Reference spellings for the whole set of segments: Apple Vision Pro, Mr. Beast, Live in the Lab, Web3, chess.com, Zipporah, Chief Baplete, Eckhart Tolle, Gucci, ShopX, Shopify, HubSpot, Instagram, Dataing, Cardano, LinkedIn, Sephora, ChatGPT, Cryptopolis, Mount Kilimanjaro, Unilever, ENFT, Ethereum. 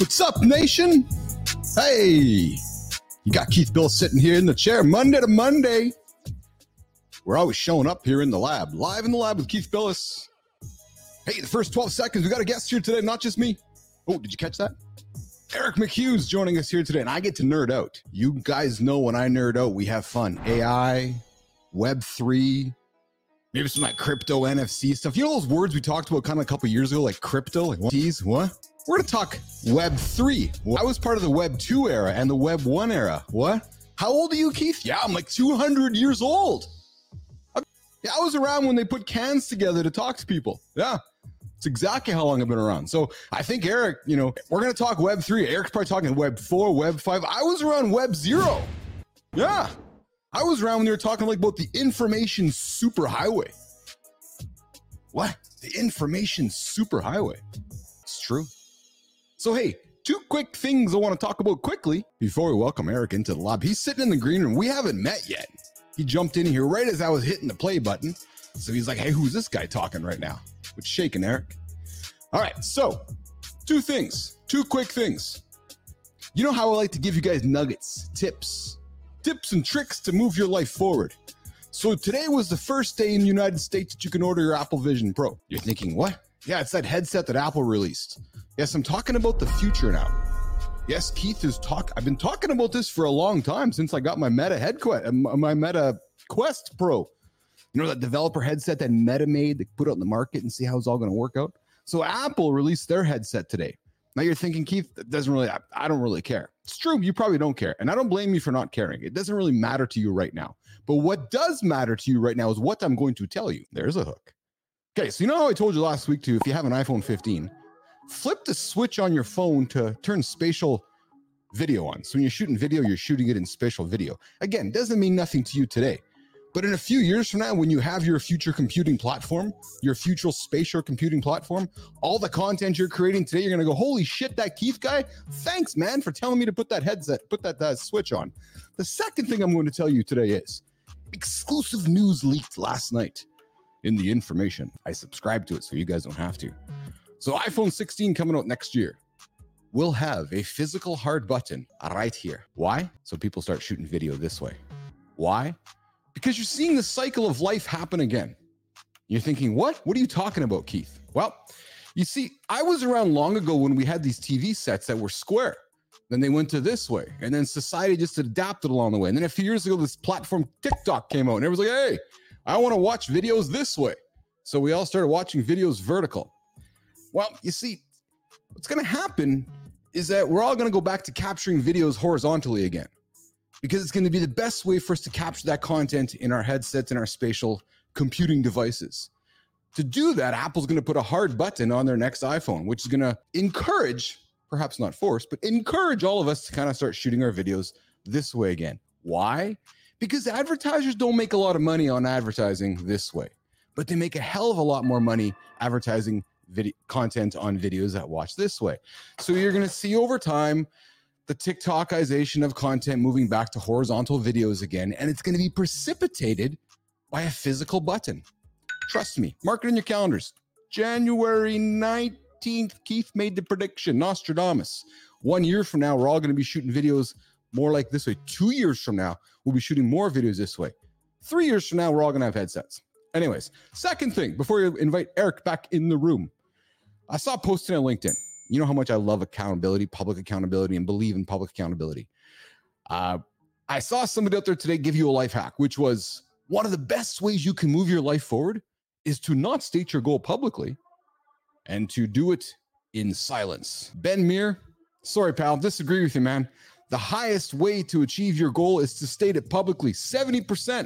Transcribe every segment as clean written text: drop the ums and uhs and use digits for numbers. What's up, nation? Hey, you got Keith Billis sitting here in the chair Monday to Monday. We're always showing up here in the lab, live in the lab with Keith Billis. Hey, the first 12 seconds, we got a guest here today, not just me. Oh, did you catch that? Eric McHugh's joining us here today, and I get to nerd out. You guys know when I nerd out, we have fun. AI, Web3, maybe some like crypto, NFC stuff. You know those words we talked about kind of a couple of years ago, like crypto, like what? We're gonna talk Web3. I was part of the Web2 era and the Web1 era. What? How old are you, Keith? Yeah, I'm like 200 years old. Yeah, I was around when they put cans together to talk to people. Yeah, it's exactly how long I've been around. So I think Eric, you know, we're going to talk Web3. Eric's probably talking Web4, Web5. I was around Web0. Yeah, I was around when they were talking like about the information superhighway. What? The information superhighway. It's true. So, hey, two quick things I want to talk about quickly before we welcome Eric into the lab. He's sitting in the green room. We haven't met yet. He jumped in here right as I was hitting the play button. So he's like, hey, who's this guy talking right now? It's shaking, Eric. All right. So two quick things. You know how I like to give you guys nuggets, tips and tricks to move your life forward. So today was the first day in the United States that you can order your Apple Vision Pro. You're thinking, what? Yeah, it's that headset that Apple released. Yes, I'm talking about the future now. Yes, Keith is talking. I've been talking about this for a long time since I got my Meta Quest Pro. You know, that developer headset that Meta made, they put out in the market and see how it's all going to work out. So Apple released their headset today. Now you're thinking, Keith, that doesn't really, I don't really care. It's true. You probably don't care. And I don't blame you for not caring. It doesn't really matter to you right now. But what does matter to you right now is what I'm going to tell you. There's a hook. Okay. So you know how I told you last week too, if you have an iPhone 15, flip the switch on your phone to turn spatial video on. So when you're shooting video, you're shooting it in spatial video. Again, doesn't mean nothing to you today. But in a few years from now, when you have your future computing platform, your future spatial computing platform, all the content you're creating today, you're going to go, holy shit, that Keith guy, thanks, man, for telling me to put that headset, put that switch on. The second thing I'm going to tell you today is exclusive news leaked last night in the information. I subscribe to it so you guys don't have to. So iPhone 16 coming out next year will have a physical hard button right here. Why? So people start shooting video this way. Why? Because you're seeing the cycle of life happen again. You're thinking, what? What are you talking about, Keith? Well, you see, I was around long ago when we had these TV sets that were square. Then they went to this way. And then society just adapted along the way. And then a few years ago, this platform TikTok came out and everyone's like, hey, I want to watch videos this way. So we all started watching videos vertical. Well, you see, what's going to happen is that we're all going to go back to capturing videos horizontally again, because it's going to be the best way for us to capture that content in our headsets and our spatial computing devices. To do that, Apple's going to put a hard button on their next iPhone, which is going to encourage, perhaps not force, but encourage all of us to kind of start shooting our videos this way again. Why? Because advertisers don't make a lot of money on advertising this way, but they make a hell of a lot more money advertising video content on videos that watch this way. So you're going to see over time the TikTokization of content moving back to horizontal videos again, and it's going to be precipitated by a physical button. Trust me, mark it in your calendars. January 19th, Keith made the prediction, Nostradamus. 1 year from now, we're all going to be shooting videos more like this way. 2 years from now, we'll be shooting more videos this way. 3 years from now, we're all going to have headsets. Anyways, second thing, before you invite Eric back in the room, I saw posting on LinkedIn. You know how much I love accountability, public accountability, and believe in public accountability. I saw somebody out there today give you a life hack, which was one of the best ways you can move your life forward is to not state your goal publicly and to do it in silence. Ben Meer, sorry, pal, disagree with you, man. The highest way to achieve your goal is to state it publicly. 70%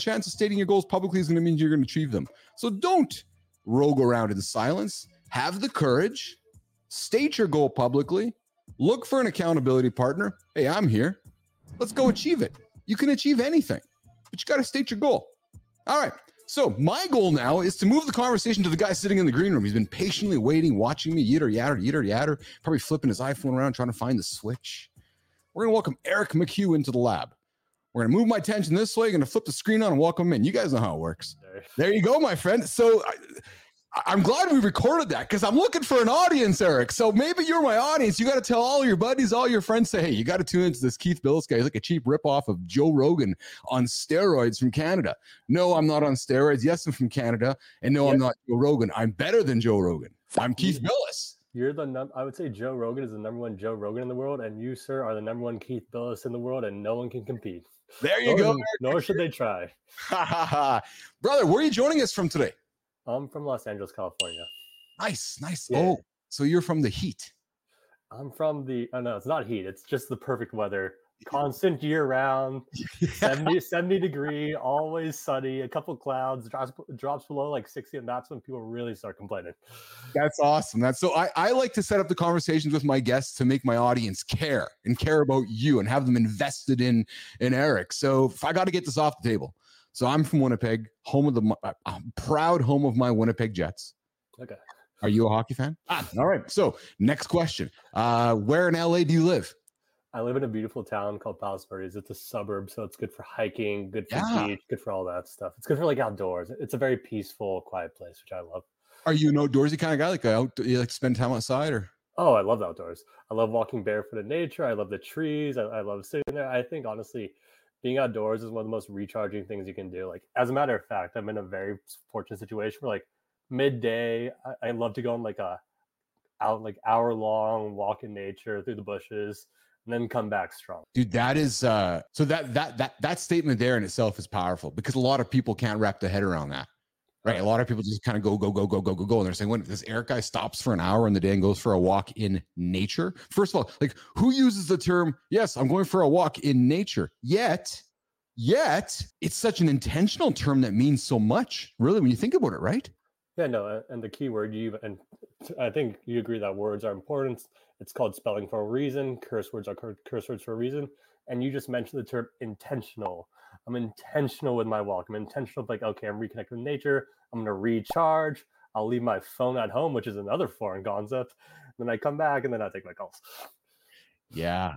chance of stating your goals publicly is going to mean you're going to achieve them. So don't rogue around in silence. Have the courage, state your goal publicly, look for an accountability partner. Hey, I'm here. Let's go achieve it. You can achieve anything, but you got to state your goal. All right. So my goal now is to move the conversation to the guy sitting in the green room. He's been patiently waiting, watching me yitter, yatter, probably flipping his iPhone around, trying to find the switch. We're going to welcome Eric McHugh into the lab. We're going to move my attention this way. You're going to flip the screen on and welcome him in. You guys know how it works. There you go, my friend. So I'm glad we recorded that because I'm looking for an audience, Eric. So maybe you're my audience. You got to tell all your buddies, all your friends, say, hey, you got to tune into this Keith Billis guy. He's like a cheap ripoff of Joe Rogan on steroids from Canada. No, I'm not on steroids. Yes, I'm from Canada. And no, yes. I'm not Joe Rogan. I'm better than Joe Rogan. I'm Keith Billis. You're the I would say Joe Rogan is the number one Joe Rogan in the world. And you, sir, are the number one Keith Billis in the world. And no one can compete. There you go. Nor should they try. Brother, where are you joining us from today? I'm from Los Angeles, California. Nice, nice. Yeah. Oh, so you're from the heat. I'm from the, oh no, it's not heat. It's just the perfect weather. Constant year round, 70 degree, always sunny, a couple clouds, drops below like 60, and that's when people really start complaining. That's awesome. That's so I like to set up the conversations with my guests to make my audience care and care about you and have them invested in Eric. So if I got to get this off the table. So I'm from Winnipeg, home of the proud home of my Winnipeg Jets. Okay. Are you a hockey fan? All right. So next question. Where in LA do you live? I live in a beautiful town called Palos Verdes. It's a suburb, so it's good for hiking, good for the beach, good for all that stuff. It's good for like outdoors. It's a very peaceful, quiet place, which I love. Are you an outdoorsy kind of guy? You like to spend time outside or? Oh, I love the outdoors. I love walking barefoot in nature. I love the trees. I love sitting there. I think honestly, being outdoors is one of the most recharging things you can do. Like, as a matter of fact, I'm in a very fortunate situation where like midday, I love to go on like an hour long walk in nature through the bushes and then come back strong. Dude, that is, so that statement there in itself is powerful because a lot of people can't wrap their head around that. Right. A lot of people just kind of go. And they're saying, when this Eric guy stops for an hour in the day and goes for a walk in nature. First of all, like who uses the term, yes, I'm going for a walk in nature. Yet it's such an intentional term that means so much, really, when you think about it, right? Yeah, no. And the key word and I think you agree that words are important. It's called spelling for a reason. Curse words are curse words for a reason. And you just mentioned the term intentional. I'm intentional with my walk. I'm intentional. Like, okay, I'm reconnecting with nature. I'm going to recharge. I'll leave my phone at home, which is another foreign concept. Then I come back and then I take my calls. Yeah.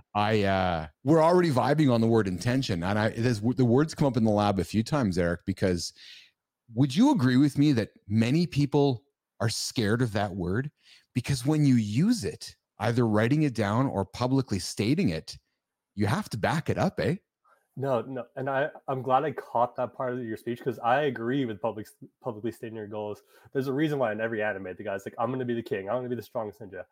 We're already vibing on the word intention. And the words come up in the lab a few times, Eric, because would you agree with me that many people are scared of that word? Because when you use it, either writing it down or publicly stating it, you have to back it up, eh? No, and I'm glad I caught that part of your speech because I agree with publicly stating your goals. There's a reason why in every anime, the guy's like, I'm going to be the king. I'm going to be the strongest ninja.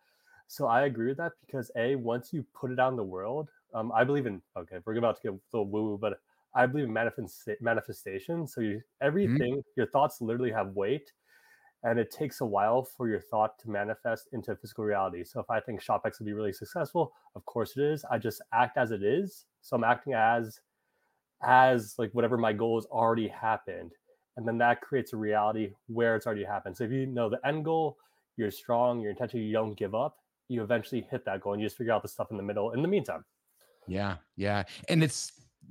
So I agree with that because, A, once you put it out in the world, I believe in, okay, we're about to get a little woo-woo, but I believe in manifestation. So your thoughts literally have weight, and it takes a while for your thought to manifest into physical reality. So if I think ShopX will be really successful, of course it is. I just act as it is. So I'm acting as like whatever my goal has already happened, and then that creates a reality where it's already happened. So if you know the end goal, you're strong, you're intentional, you don't give up, you eventually hit that goal, and you just figure out the stuff in the middle in the meantime. Yeah, and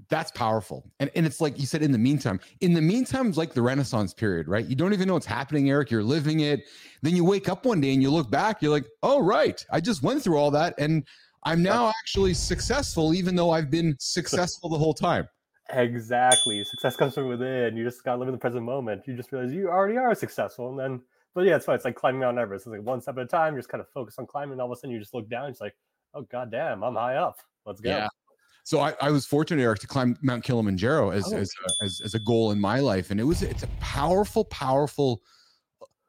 that's powerful. And it's like you said, in the meantime is like the Renaissance period, right? You don't even know what's happening, Eric. You're living it. Then you wake up one day and you look back, you're like, oh right, I just went through all that and I'm now actually successful, even though I've been successful the whole time. Exactly. Success comes from within. You just got to live in the present moment. You just realize you already are successful. And then, but yeah, it's fine. It's like climbing Mount Everest. It's like one step at a time. You're just kind of focused on climbing. And all of a sudden you just look down. It's like, oh, goddamn, I'm high up. Let's go. Yeah. So I was fortunate, Eric, to climb Mount Kilimanjaro as a goal in my life. And it's a powerful,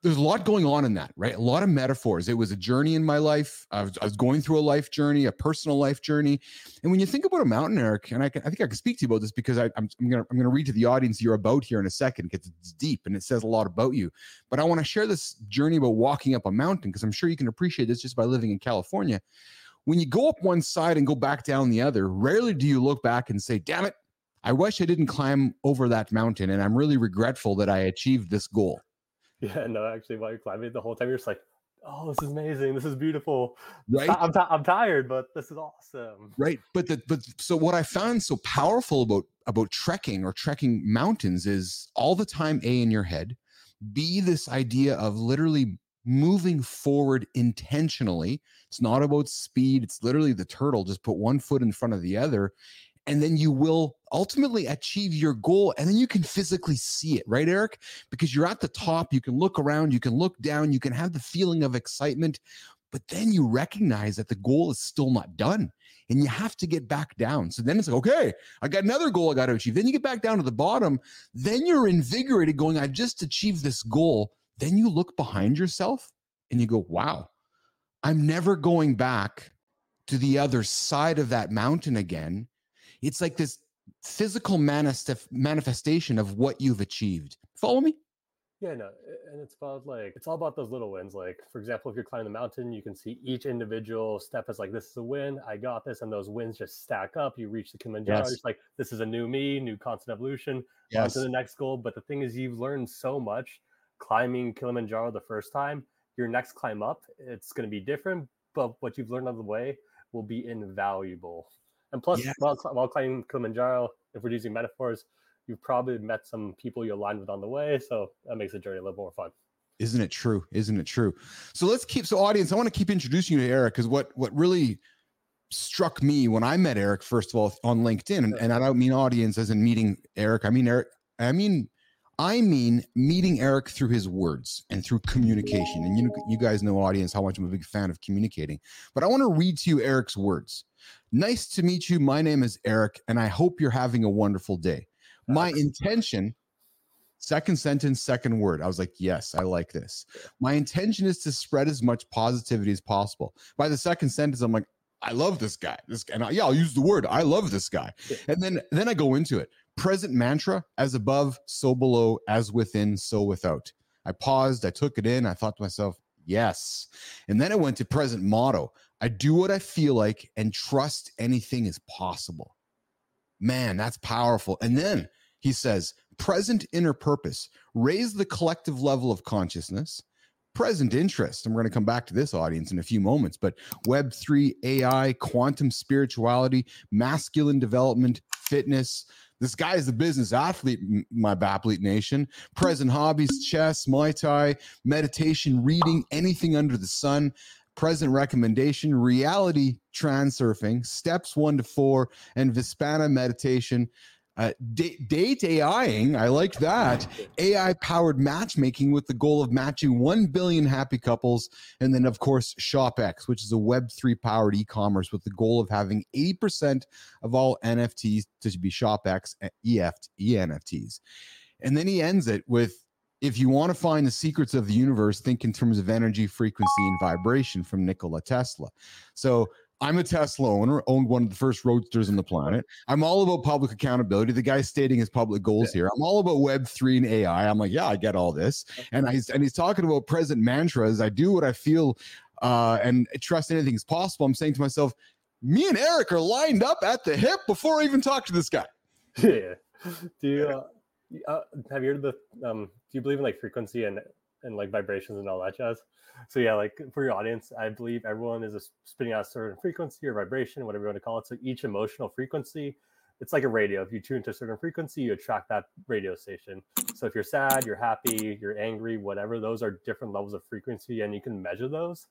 there's a lot going on in that, right? A lot of metaphors. It was a journey in my life. I was going through a life journey, a personal life journey. And when you think about a mountain, Eric, and I think I can speak to you about this because I'm going to read to the audience you're about here in a second because it's deep and it says a lot about you. But I want to share this journey about walking up a mountain because I'm sure you can appreciate this just by living in California. When you go up one side and go back down the other, rarely do you look back and say, damn it, I wish I didn't climb over that mountain. And I'm really regretful that I achieved this goal. Yeah, no, actually, while you're climbing the whole time, you're just like, oh, this is amazing. This is beautiful. Right? I'm tired, but this is awesome. Right. But so what I found so powerful about trekking mountains is all the time, A, in your head, B, this idea of literally moving forward intentionally. It's not about speed. It's literally the turtle. Just put one foot in front of the other. and then you will ultimately achieve your goal, and then you can physically see it, right, Eric? Because you're at the top, you can look around, you can look down, you can have the feeling of excitement, but then you recognize that the goal is still not done, and you have to get back down. So then it's like, okay, I got another goal I got to achieve. Then you get back down to the bottom. Then you're invigorated going, I just achieved this goal. Then you look behind yourself and you go, wow, I'm never going back to the other side of that mountain again. It's like this physical manifestation of what you've achieved. Follow me? Yeah, no, and it's about it's all about those little wins. Like, for example, if you're climbing the mountain, you can see each individual step is like, this is a win, I got this, and those wins just stack up. You reach the Kilimanjaro, yes. It's like, this is a new me, new constant evolution, yes. On to the next goal. But the thing is, you've learned so much climbing Kilimanjaro the first time. Your next climb up, it's going to be different, but what you've learned on the way will be invaluable. And plus, yes. while climbing Kilimanjaro, if we're using metaphors, you've probably met some people you aligned with on the way. So that makes the journey a little more fun. Isn't it true? Isn't it true? So let's keep, audience, I want to keep introducing you to Eric, because what really struck me when I met Eric, first of all, on LinkedIn, and I don't mean audience as in meeting Eric. I mean, meeting Eric through his words and through communication. And you guys know, audience, how much I'm a big fan of communicating, but I want to read to you Eric's words. Nice to meet you. My name is Eric, and I hope you're having a wonderful day. My intention, second sentence, second word. I was like, yes, I like this. My intention is to spread as much positivity as possible. By the second sentence, I'm like, I love this guy. I'll use the word. I love this guy. And then I go into it. Present mantra: as above, so below, as within, so without. I paused. I took it in. I thought to myself, yes. And then I went to present motto: I do what I feel like and trust anything is possible. Man, that's powerful. And then he says, present inner purpose, raise the collective level of consciousness, present interest. And we're going to come back to this, audience, in a few moments, but Web3, AI, quantum spirituality, masculine development, fitness. This guy is the business athlete, my Baplete Nation. Present hobbies, chess, Muay Thai, meditation, reading, anything under the sun. Present recommendation, reality transurfing, steps 1 to 4, and Vipassana meditation, dataing, I like that, AI-powered matchmaking with the goal of matching 1 billion happy couples, and then, of course, ShopX, which is a Web3-powered e-commerce with the goal of having 80% of all NFTs to be ShopX ENFTs. And then he ends it with, if you want to find the secrets of the universe, think in terms of energy, frequency, and vibration, from Nikola Tesla. So I'm a Tesla owner, owned one of the first roadsters on the planet. I'm all about public accountability. The guy's stating his public goals here. I'm all about Web3 and AI. I'm like, yeah, I get all this. And he's talking about present mantras. I do what I feel and trust anything's possible. I'm saying to myself, me and Eric are lined up at the hip before I even talk to this guy. Yeah. Do you... have you heard of the do you believe in frequency and vibrations and all that jazz? So yeah, for your audience, I believe everyone is spinning out a certain frequency or vibration, whatever you want to call it. So each emotional frequency, it's like a radio. If you tune to a certain frequency, you attract that radio station. So if you're sad, you're happy, you're angry, whatever, those are different levels of frequency, and you can measure those.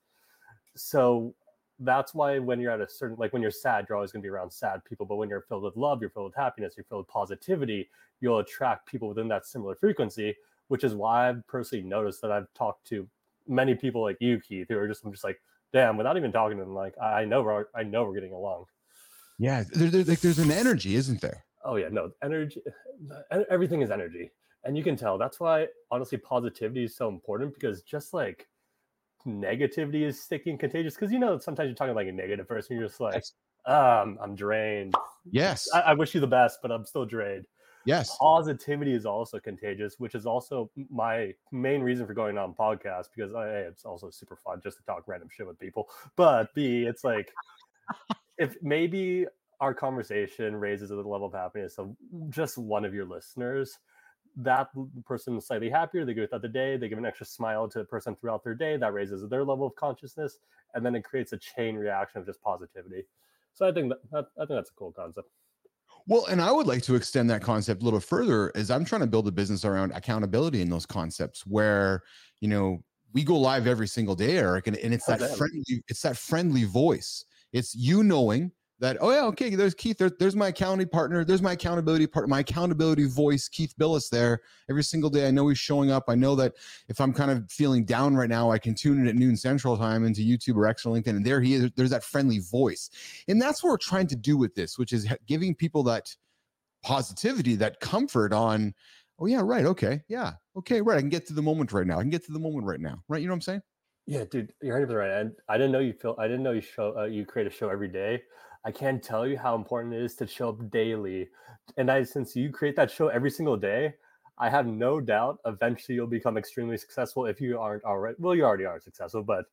So that's why when you're at a certain, when you're sad, you're always going to be around sad people. But when you're filled with love, you're filled with happiness, you're filled with positivity, you'll attract people within that similar frequency, which is why I've personally noticed that I've talked to many people like you, Keith, who are just, I'm just like, damn, without even talking to them, I know we're getting along. Yeah. There's an energy, isn't there? Oh yeah. No, energy, everything is energy. And you can tell, that's why honestly, positivity is so important, because just negativity is sticky and contagious, because sometimes you're talking like a negative person, you're just like, I'm drained. Yes, I wish you the best, but I'm still drained. Yes, positivity is also contagious, which is also my main reason for going on podcasts, because it's also super fun just to talk random shit with people. But B, it's if maybe our conversation raises a little level of happiness of just one of your listeners, that person is slightly happier, they go throughout the day, they give an extra smile to the person throughout their day, that raises their level of consciousness, and then it creates a chain reaction of just positivity. So I think that's a cool concept. Well, and I would like to extend that concept a little further, as I'm trying to build a business around accountability in those concepts, where we go live every single day, Eric, and it's that friendly voice. It's you knowing that, oh, yeah, okay, there's Keith. There's my accounting partner. There's my accountability partner, my accountability voice, Keith Billis there. Every single day, I know he's showing up. I know that if I'm kind of feeling down right now, I can tune in at noon Central Time into YouTube or X or LinkedIn, and there he is. There's that friendly voice. And that's what we're trying to do with this, which is giving people that positivity, that comfort on, oh, yeah, right, okay, yeah, okay, right. I can get to the moment right now. I can get to the moment right now, right? You know what I'm saying? Yeah, dude, you're 100% right. And I didn't know you feel. I didn't know you show. You create a show every day. I can't tell you how important it is to show up daily. And since you create that show every single day, I have no doubt eventually you'll become extremely successful if you aren't already. Well, you already are successful, but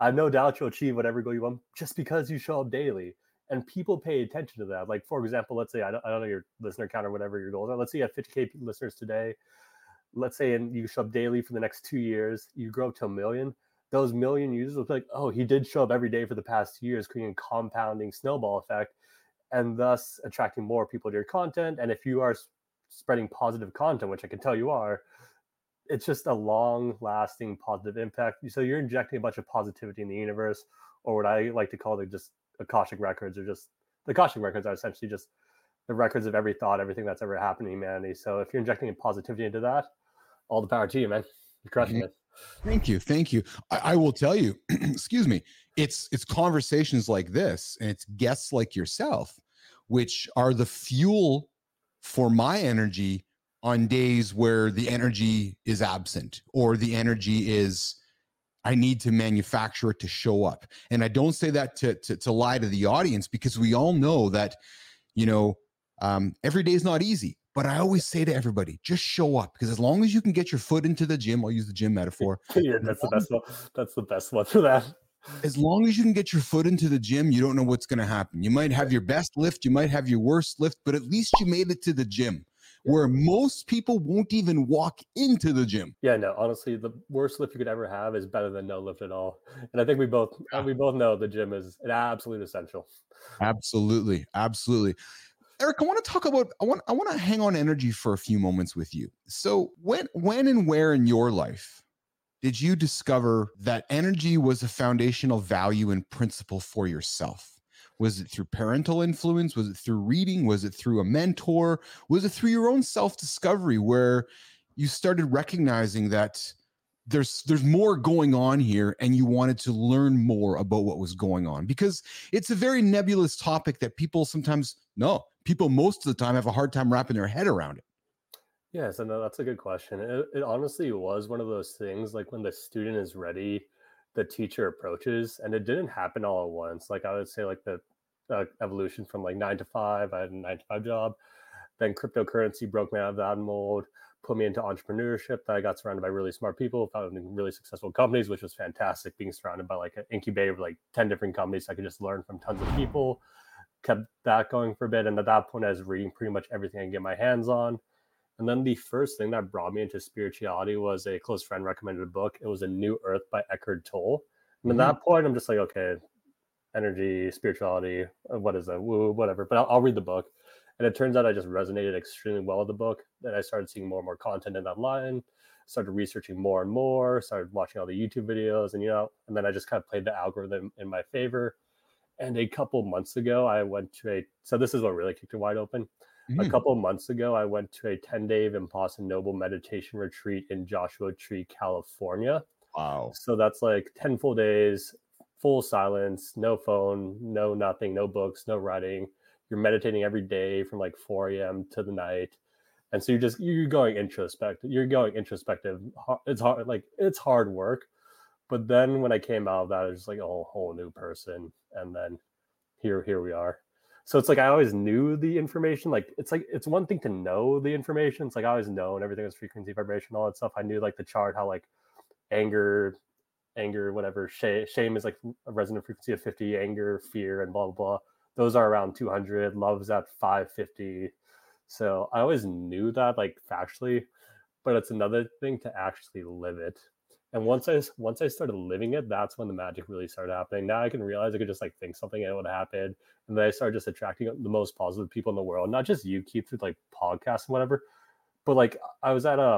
I have no doubt you'll achieve whatever goal you want just because you show up daily. And people pay attention to that. Like, for example, let's say I don't know your listener count or whatever your goals are. Let's say you have 50K listeners today. Let's say and you show up daily for the next 2 years. You grow up to 1 million. Those 1 million users will be like, oh, he did show up every day for the past years, creating a compounding snowball effect and thus attracting more people to your content. And if you are spreading positive content, which I can tell you are, it's just a long lasting positive impact. So you're injecting a bunch of positivity in the universe, or what I like to call the Akashic records are essentially just the records of every thought, everything that's ever happened to humanity. So if you're injecting positivity into that, all the power to you, man. You're crushing it. Thank you. I will tell you, excuse me, it's conversations like this and it's guests like yourself, which are the fuel for my energy on days where the energy is absent or the energy is, I need to manufacture it to show up. And I don't say that to lie to the audience, because we all know that, every day is not easy. But I always say to everybody, just show up, because as long as you can get your foot into the gym, I'll use the gym metaphor. Yeah, that's the best one. That's the best one for that. As long as you can get your foot into the gym, you don't know what's going to happen. You might have your best lift, you might have your worst lift, but at least you made it to the gym, where most people won't even walk into the gym. Yeah, no, honestly, the worst lift you could ever have is better than no lift at all. And I think we both know the gym is an absolute essential. Absolutely, absolutely. Eric, I want to hang on energy for a few moments with you. So when and where in your life did you discover that energy was a foundational value and principle for yourself? Was it through parental influence? Was it through reading? Was it through a mentor? Was it through your own self-discovery where you started recognizing that there's more going on here and you wanted to learn more about what was going on? Because it's a very nebulous topic that people sometimes know. People most of the time have a hard time wrapping their head around it. Yes, I know that's a good question. It honestly was one of those things, like when the student is ready, the teacher approaches, and it didn't happen all at once. Like I would say, like the evolution from like 9 to 5, I had a 9 to 5 job. Then cryptocurrency broke me out of that mold, put me into entrepreneurship. That I got surrounded by really smart people, founding really successful companies, which was fantastic. Being surrounded by like an incubator of like 10 different companies, I could just learn from tons of people. Kept that going for a bit, and at that point I was reading pretty much everything I could get my hands on. And then the first thing that brought me into spirituality was a close friend recommended a book. It was A New Earth by Eckhart Tolle. And at that point I'm just like, okay, energy, spirituality, what is that, woo, whatever, but I'll read the book. And it turns out I just resonated extremely well with the book. Then I started seeing more and more content in that line, started researching more and more, started watching all the YouTube videos, and then I just kind of played the algorithm in my favor. And a couple months ago, I went to so this is what really kicked it wide open. Mm. A couple months ago, I went to a 10-day Vipassana Noble meditation retreat in Joshua Tree, California. Wow. So that's like 10 full days, full silence, no phone, no nothing, no books, no writing. You're meditating every day from like 4 a.m. to the night. And so you're going introspective. It's hard. Like, it's hard work. But then when I came out of that, I was just like a whole new person. And then here we are. So it's like I always knew the information. Like it's one thing to know the information. It's like I always known everything was frequency, vibration, all that stuff. I knew like the chart, how like anger, whatever, shame is like a resonant frequency of 50, anger, fear, and blah, blah, blah. Those are around 200. Love's at 550. So I always knew that like factually, but it's another thing to actually live it. And once I started living it, that's when the magic really started happening. Now I can realize I could just like think something and it would happen. And then I started just attracting the most positive people in the world, not just you, Keith, through like podcasts and whatever. But like I was at at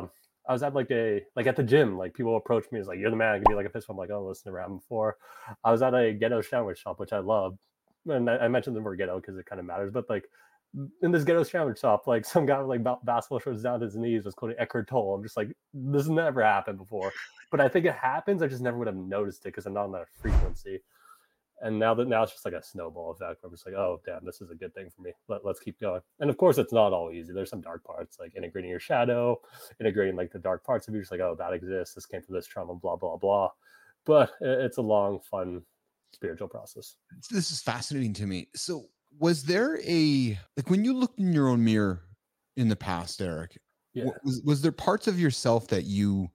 the gym, like people approached me as like, you're the man, give me like a fist bump. I'm like, oh, listen to Ram before. I was at a ghetto sandwich shop, which I love. and I mentioned the word ghetto because it kind of matters, but like in this ghetto sandwich shop, like some guy with like basketball shorts down to his knees was quoting Eckhart Tolle. I'm just like, this never happened before, but I think it happens. I just never would have noticed it because I'm not on that frequency. And now it's just like a snowball effect. I'm just like, oh damn, this is a good thing for me. Let's keep going. And of course, it's not all easy. There's some dark parts, like integrating your shadow, integrating like the dark parts of you. Just like, oh, that exists. This came from this trauma, blah blah blah. But it's a long, fun, spiritual process. This is fascinating to me. So, was there a like when you looked in your own mirror in the past, Eric? Yeah. Was there parts of yourself that you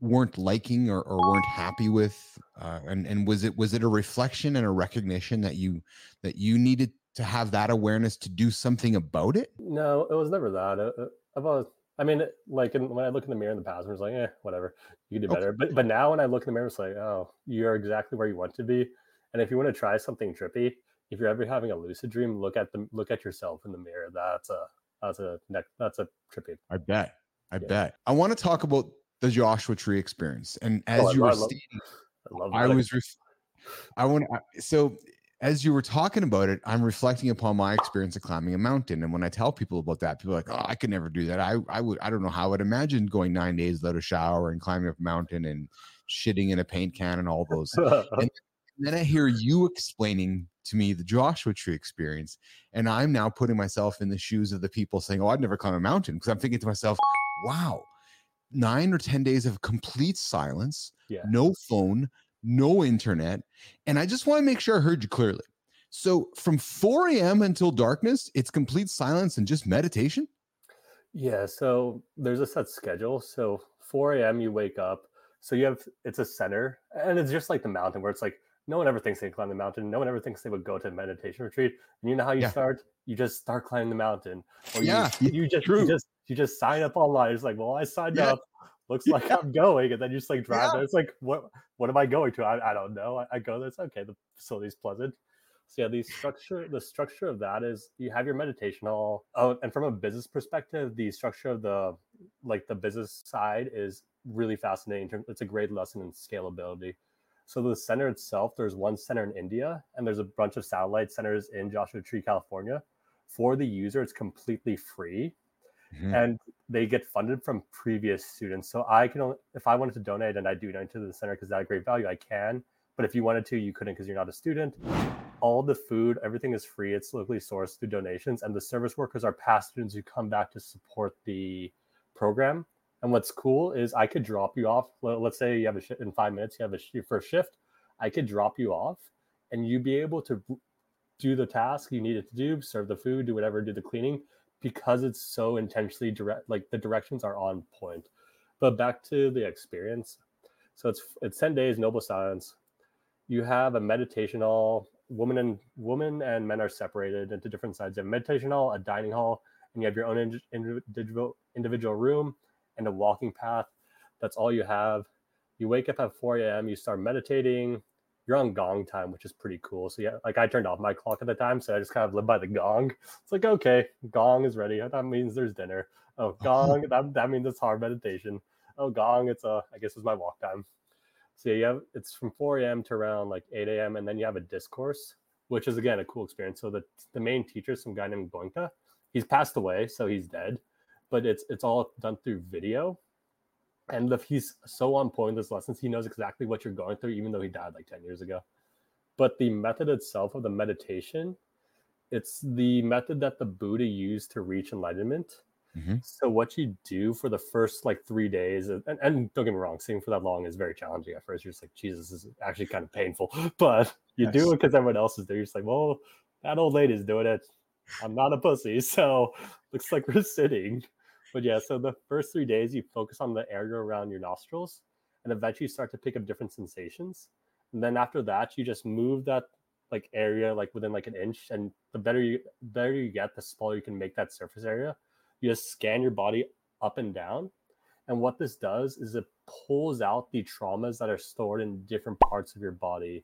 weren't liking or weren't happy with, and was it a reflection and a recognition that you needed to have that awareness to do something about it? No, it was never that. When I look in the mirror in the past, I was like, whatever, you can do better. Okay. But now when I look in the mirror, it's like, oh, you're exactly where you want to be. And if you want to try something trippy, if you're ever having a lucid dream, look at yourself in the mirror. That's a trippy. I bet. I want to talk about the Joshua Tree experience. And as as you were talking about it, I'm reflecting upon my experience of climbing a mountain. And when I tell people about that, people are like, oh, I could never do that. I don't know how I'd imagine going 9 days without a shower and climbing up a mountain and shitting in a paint can and all those. And then I hear you explaining to me the Joshua Tree experience. And I'm now putting myself in the shoes of the people saying, oh, I'd never climb a mountain. Because I'm thinking to myself, wow, 9 or 10 days of complete silence, no phone, no internet. And I just want to make sure I heard you clearly. So from 4 a.m. until darkness, it's complete silence and just meditation? Yeah, so there's a set schedule. So 4 a.m. you wake up. So it's a center. And it's just like the mountain where it's like, no one ever thinks they can climb the mountain. No one ever thinks they would go to a meditation retreat. And you know how you start? You just start climbing the mountain. Or you just sign up online. It's like, well, I signed up. Looks like I'm going. And then you just like drive there. It's like, what am I going to? I don't know. I go there. It's okay. The facility's pleasant. So yeah, the structure of that is you have your meditation hall. Oh, and from a business perspective, the structure of the business side is really fascinating. It's a great lesson in scalability. So the center itself, there's one center in India, and there's a bunch of satellite centers in Joshua Tree, California. For the user, it's completely free. Mm-hmm. And they get funded from previous students. So I can only, if I wanted to donate, and I do donate to the center because that's great value, I can. But if you wanted to, you couldn't because you're not a student. All the food, everything is free. It's locally sourced through donations. And the service workers are past students who come back to support the program. And what's cool is I could drop you off. Let's say you have a shift in 5 minutes, you have your first shift. I could drop you off and you'd be able to do the task you needed to do, serve the food, do whatever, do the cleaning, because it's so intentionally direct, like the directions are on point. But back to the experience. So it's 10 days, noble silence. You have a meditation hall. Women and men are separated into different sides. You have a meditation hall, a dining hall, and you have your own individual room and a walking path. That's all you have. You wake up at 4 a.m., you start meditating. You're on gong time, which is pretty cool. So yeah, like I turned off my clock at the time, so I just kind of lived by the gong. It's like, okay, gong is ready. That means there's dinner. Oh, gong, that means it's hard meditation. Oh, gong, I guess it's my walk time. So yeah, it's from 4 a.m. to around like 8 a.m. And then you have a discourse, which is again, a cool experience. So the main teacher, some guy named Goenka, he's passed away, so he's dead. But it's all done through video. And he's so on point in his lessons. He knows exactly what you're going through, even though he died like 10 years ago. But the method itself of the meditation, it's the method that the Buddha used to reach enlightenment. Mm-hmm. So what you do for the first like 3 days, and don't get me wrong, sitting for that long is very challenging at first. You're just like, Jesus, this is actually kind of painful. But you do it because everyone else is there. You're just like, well, that old lady's doing it. I'm not a pussy. So looks like we're sitting. But yeah, so the first 3 days, you focus on the area around your nostrils and eventually start to pick up different sensations. And then after that, you just move that like area like within like an inch. And the better you get, the smaller you can make that surface area. You just scan your body up and down. And what this does is it pulls out the traumas that are stored in different parts of your body.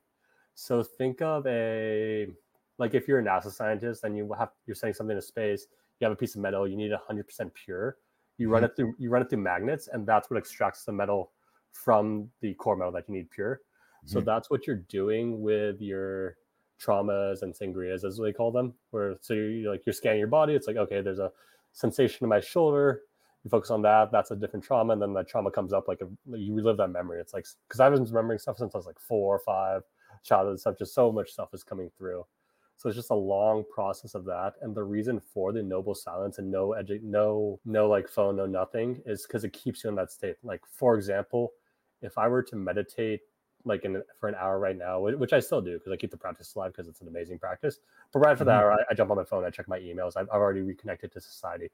So think of like if you're a NASA scientist and you're sending something to space, you have a piece of metal, you need 100% pure. You run it through magnets, and that's what extracts the metal from the core metal that you need pure. So that's what you're doing with your traumas and sangrias, as they call them, where so you're scanning your body. It's like, okay, there's a sensation in my shoulder. You focus on that. That's a different trauma. And then that trauma comes up, you relive that memory. It's like, because I've been remembering stuff since I was 4 or 5, childhood stuff, just so much stuff is coming through. So it's just a long process of that. And the reason for the noble silence and no phone, no nothing is because it keeps you in that state. Like, for example, if I were to meditate for an hour right now, which I still do because I keep the practice alive because it's an amazing practice. But right after the hour, I jump on my phone, I check my emails. I've already reconnected to society.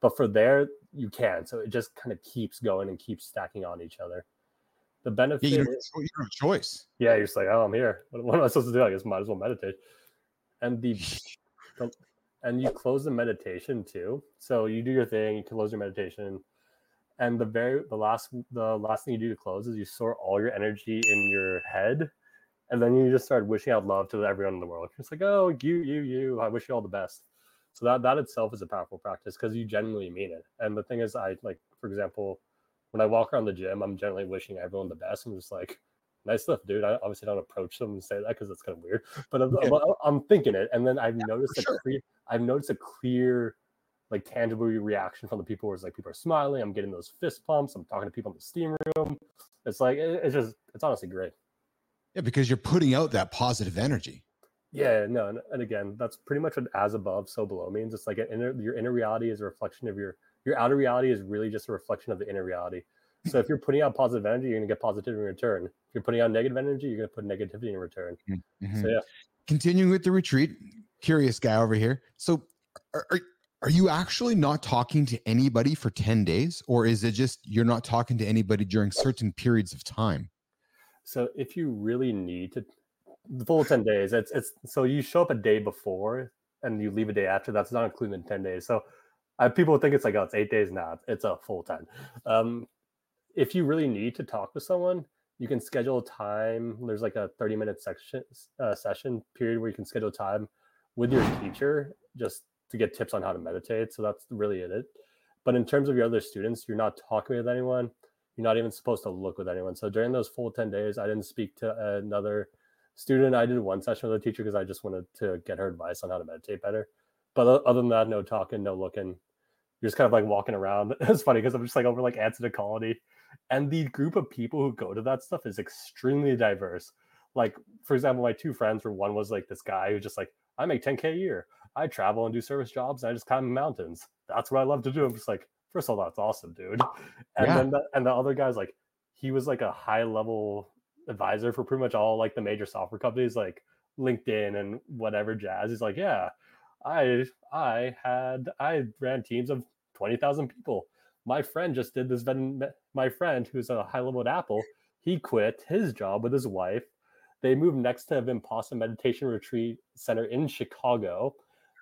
But for there, you can. So it just kind of keeps going and keeps stacking on each other. The benefit is... you don't have a choice. Yeah, you're just like, oh, I'm here. What am I supposed to do? I guess might as well meditate. And and you close the meditation too. So you do your thing, you close your meditation. And the last thing you do to close is you store all your energy in your head. And then you just start wishing out love to everyone in the world. It's like, oh, you, I wish you all the best. So that itself is a powerful practice because you genuinely mean it. And the thing is, for example, when I walk around the gym, I'm generally wishing everyone the best. I'm just like, nice stuff, dude. I obviously don't approach them and say that because that's kind of weird. But I'm thinking it. And then I've noticed a clear... tangible reaction from the people where it's people are smiling. I'm getting those fist pumps. I'm talking to people in the steam room. It's honestly great. Yeah, because you're putting out that positive energy. Yeah, no. And again, that's pretty much what as above, so below means. It's your inner reality is a reflection of your outer reality is really just a reflection of the inner reality. So if you're putting out positive energy, you're going to get positivity in return. If you're putting out negative energy, you're going to put negativity in return. Mm-hmm. So yeah. Continuing with the retreat, curious guy over here. So are you actually not talking to anybody for 10 days, or is it just you're not talking to anybody during certain periods of time? So if you really need to, the full 10 days, it's so you show up a day before and you leave a day after. That's not included in 10 days. So people think it's it's 8 days. Nah, it's a full 10. If you really need to talk with someone, you can schedule time. There's a 30-minute session period where you can schedule time with your teacher just to get tips on how to meditate. So that's really it. But in terms of your other students, you're not talking with anyone. You're not even supposed to look with anyone. So during those full 10 days, I didn't speak to another student. I did one session with a teacher because I just wanted to get her advice on how to meditate better. But other than that, no talking, no looking. You're just kind of walking around. It's funny because I'm just over ants in a colony. And the group of people who go to that stuff is extremely diverse. For example, my two friends were, one was this guy who just I make 10K a year. I travel and do service jobs, and I just climb mountains. That's what I love to do. I'm just first of all, that's awesome, dude. And then the other guy's he was a high level advisor for pretty much all the major software companies, LinkedIn and whatever jazz. He's yeah, I ran teams of 20,000 people. My friend just did this. My friend who's a high level at Apple, he quit his job with his wife. They moved next to a Vipassana meditation retreat center in Chicago.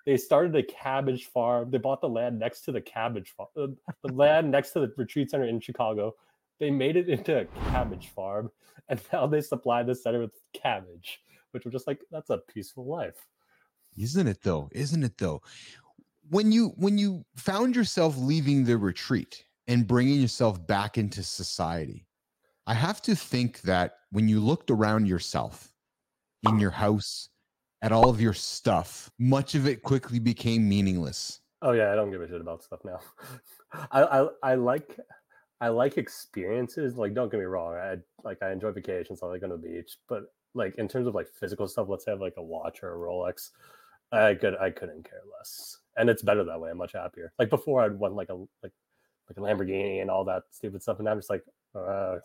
They started a cabbage farm. They bought the land next to the cabbage farm, the land next to the retreat center in Chicago. They made it into a cabbage farm, and now they supply the center with cabbage, which was just that's a peaceful life. Isn't it though? When you found yourself leaving the retreat and bringing yourself back into society, I have to think that when you looked around yourself in your house, at all of your stuff, much of it quickly became meaningless. Oh yeah, I don't give a shit about stuff now. I like experiences. Don't get me wrong. I enjoy vacations. I like going to the beach, but in terms of physical stuff, let's say I have a watch or a Rolex, I couldn't care less. And it's better that way. I'm much happier. Before, I'd want a Lamborghini and all that stupid stuff, and now I'm just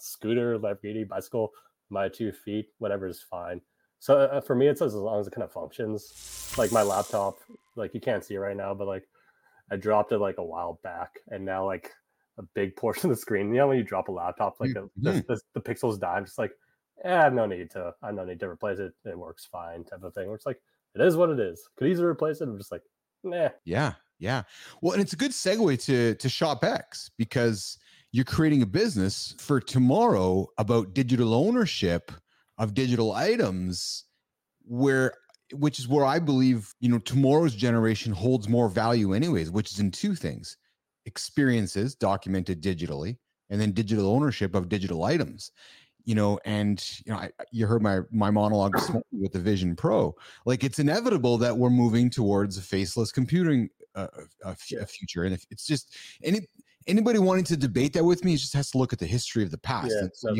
scooter, Lamborghini, bicycle, my 2 feet, whatever is fine. So for me, it's as long as it kind of functions. My laptop, you can't see it right now, but I dropped it a while back, and now a big portion of the screen. You know when you drop a laptop, the pixels die. I'm just I have no need to. I have no need to replace it. It works fine, type of thing. Where it's it is what it is. Could easily replace it. I'm just nah. Yeah. Well, and it's a good segue to ShopX because you're creating a business for tomorrow about digital ownership of digital items, which is where I believe, tomorrow's generation holds more value anyways, which is in two things: experiences documented digitally, and then digital ownership of digital items. you know, and you know, you heard my monologue with the Vision Pro. Like, it's inevitable that we're moving towards a faceless computing future, and if it's just anybody wanting to debate that with me, just has to look at the history of the past. Yeah, so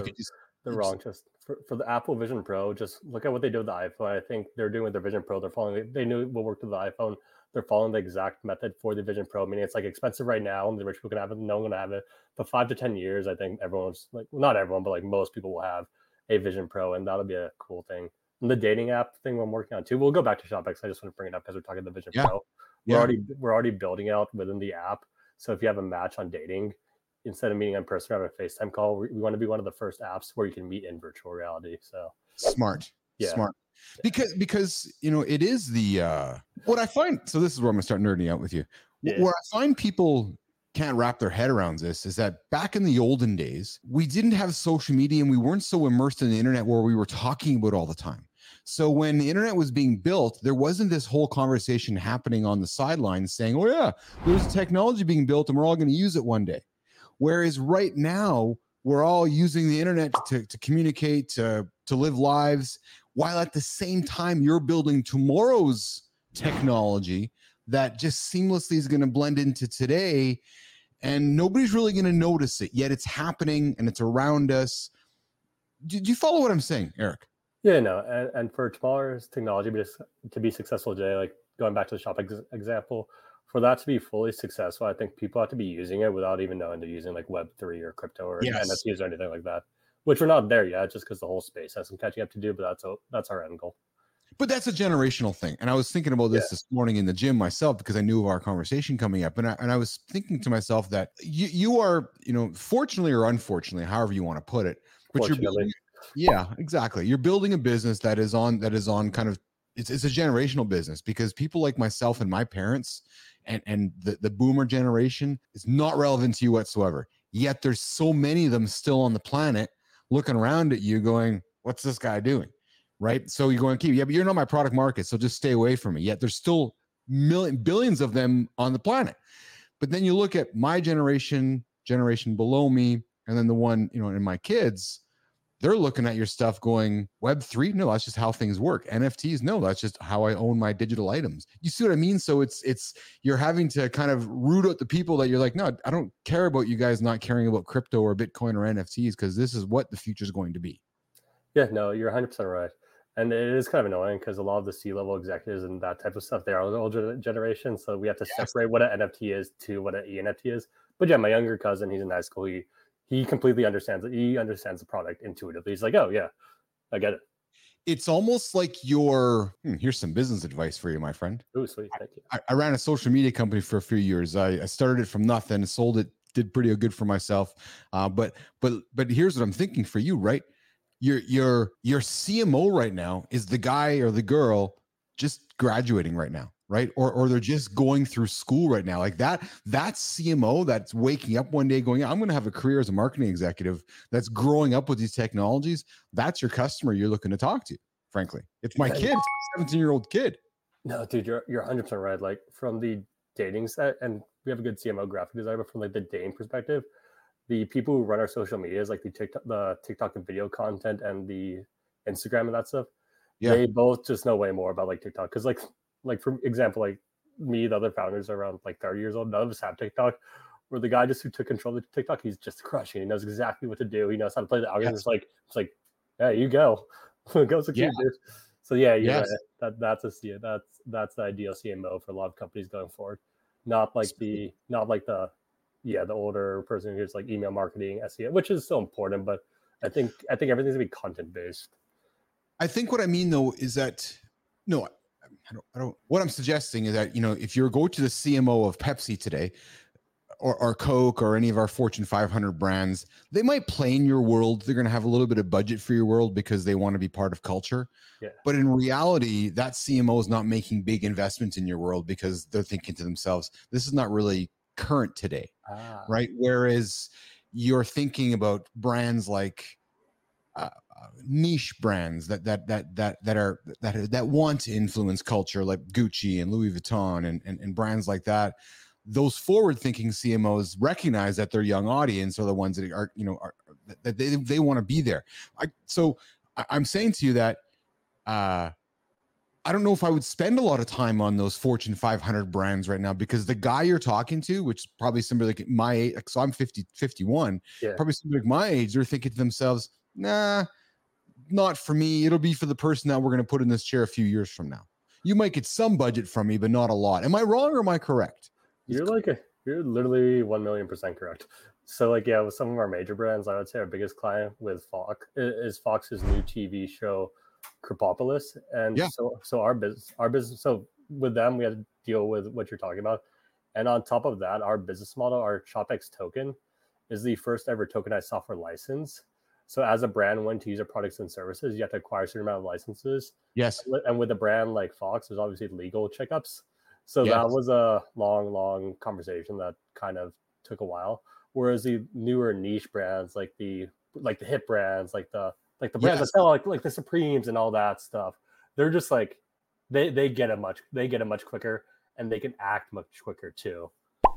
they're wrong. Just for the Apple Vision Pro, just look at what they did with the iPhone. I think they're doing with the Vision Pro. They're following. They knew what worked with the iPhone. They're following the exact method for the Vision Pro, meaning it's like expensive right now, and the rich people can have it, no one can have it. But 5 to 10 years, I think everyone's like, well, not everyone, but like most people will have a Vision Pro, and that'll be a cool thing. And the dating app thing I'm working on too. We'll go back to ShopX. I just want to bring it up because we're talking the Vision Pro. We're already building out within the app. So if you have a match on dating, instead of meeting in person, have a FaceTime call. We want to be one of the first apps where you can meet in virtual reality. So smart. Because you know, it is the what I find. So this is where I'm gonna start nerding out with you. Yeah. Where I find people can't wrap their head around this is that back in the olden days, we didn't have social media and we weren't so immersed in the internet where we were talking about all the time. So when the internet was being built, there wasn't this whole conversation happening on the sidelines saying, "Oh yeah, there's technology being built and we're all going to use it one day." Whereas right now, we're all using the internet to communicate, to live lives, while at the same time you're building tomorrow's technology that just seamlessly is going to blend into today, and nobody's really going to notice it. Yet it's happening and it's around us. Do you follow what I'm saying, Eric? Yeah, no. And for tomorrow's technology to be successful today, like going back to the shop example, for that to be fully successful, I think people have to be using it without even knowing they're using like Web3 or crypto or NFTs or anything like that, which we're not there yet, just because the whole space has some catching up to do, but that's our end goal. But that's a generational thing. And I was thinking about this morning in the gym myself, because I knew of our conversation coming up. And I was thinking to myself that you are, you know, fortunately or unfortunately, however you want to put it, but you're building, you're building a business that is on kind of, it's a generational business, because people like myself and my parents and the boomer generation is not relevant to you whatsoever. Yet there's so many of them still on the planet looking around at you going, what's this guy doing? Right? So you're going to keep, but you're not my product market, so just stay away from me. Yet there's still billions of them on the planet. But then you look at my generation below me, and then the one, you know, and my kids, they're looking at your stuff going, Web3? No, that's just how things work. NFTs? No, that's just how I own my digital items. You see what I mean? So it's you're having to kind of root out the people that you're like, no, I don't care about you guys not caring about crypto or Bitcoin or NFTs, because this is what the future is going to be. Yeah, no, you're 100% right. And it is kind of annoying because a lot of the C-level executives and that type of stuff, they are the older generation. So we have to separate what an NFT is to what an ENFT is. But yeah, my younger cousin, he's in high school. He completely understands it. He understands the product intuitively. He's like, oh yeah, I get it. It's almost like your, here's some business advice for you, my friend. Oh, sweet. Thank you. I ran a social media company for a few years. I started it from nothing, sold it, did pretty good for myself. But here's what I'm thinking for you, right? Your CMO right now is the guy or the girl just graduating right now, right? Or they're just going through school right now. Like that CMO that's waking up one day going, I'm going to have a career as a marketing executive that's growing up with these technologies. That's your customer you're looking to talk to, frankly. It's my kid, 17-year-old kid. No, dude, you're 100% right. Like from the dating set, and we have a good CMO graphic designer, but from like the dating perspective, the people who run our social medias, like the TikTok and video content and the Instagram and that stuff, they both just know way more about like TikTok. Because like for example, like me, the other founders are around like 30 years old. None of us have TikTok. Where the guy just who took control of the TikTok, he's just crushing. He knows exactly what to do. He knows how to play the algorithm. It's like, yeah, you go, go succeed. Yeah. So yeah, right. That's the ideal CMO for a lot of companies going forward. Not like the older person who's like email marketing, SEO, which is so important. But I think everything's gonna be content based. I think what I mean though is that what I'm suggesting is that, you know, if you go to the CMO of Pepsi today or Coke or any of our Fortune 500 brands, they might play in your world. They're going to have a little bit of budget for your world because they want to be part of culture. Yeah. But in reality, that CMO is not making big investments in your world because they're thinking to themselves, this is not really current today. Right? Whereas you're thinking about brands like, niche brands that want to influence culture, like Gucci and Louis Vuitton and brands like that. Those forward-thinking CMOs recognize that their young audience are the ones that are, you know, that they want to be there. So I'm saying to you that I don't know if I would spend a lot of time on those Fortune 500 brands right now, because the guy you're talking to, which is probably somebody like my age, so I'm 51, yeah, probably somebody like my age, they're thinking to themselves, nah, not for me. It'll be for the person that we're going to put in this chair a few years from now. You might get some budget from me, but not a lot. Am I wrong or am I correct? You're literally 1 million % correct. So like, yeah, with some of our major brands, I would say our biggest client with Fox is Fox's new TV show, Cryptopolis. And yeah, so our business, so with them, we had to deal with what you're talking about. And on top of that, our business model, our ShopX token is the first ever tokenized software license. So as a brand, when to use our products and services, you have to acquire a certain amount of licenses. Yes. And with a brand like Fox, there's obviously legal checkups. So yes, that was a long conversation that kind of took a while. Whereas the newer niche brands, like the hip brands, like the brands that sell like the Supremes and all that stuff, they're just like they get it much quicker, and they can act much quicker too.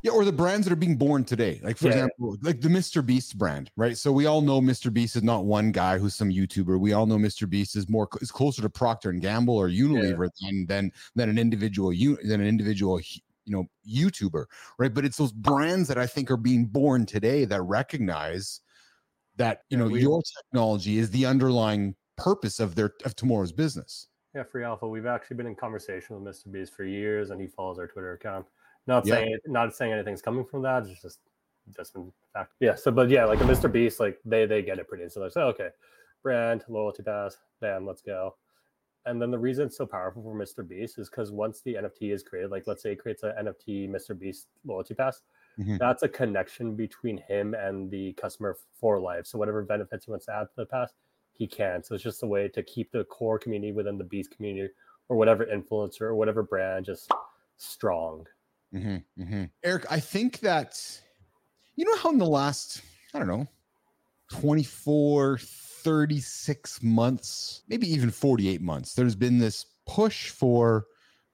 Yeah, or the brands that are being born today, like for example, like the Mr. Beast brand, right? So we all know Mr. Beast is not one guy who's some YouTuber. We all know Mr. Beast is closer to Procter and Gamble or Unilever than an individual YouTuber, right? But it's those brands that I think are being born today that recognize that your technology is the underlying purpose of tomorrow's business. Yeah, Free Alpha. We've actually been in conversation with Mr. Beast for years, and he follows our Twitter account. Not saying anything's coming from that. It's just that's been fact. Yeah. So, but yeah, like a Mr. Beast, like they get it pretty instantly. So, okay, brand loyalty pass, bam, let's go. And then the reason it's so powerful for Mr. Beast is because once the NFT is created, like let's say it creates an NFT Mr. Beast loyalty pass, that's a connection between him and the customer for life. So whatever benefits he wants to add to the pass, he can. So it's just a way to keep the core community within the Beast community or whatever influencer or whatever brand just strong. Mm-hmm, mm-hmm. Eric, I think that, you know how in the last, I don't know, 24, 36 months, maybe even 48 months, there's been this push for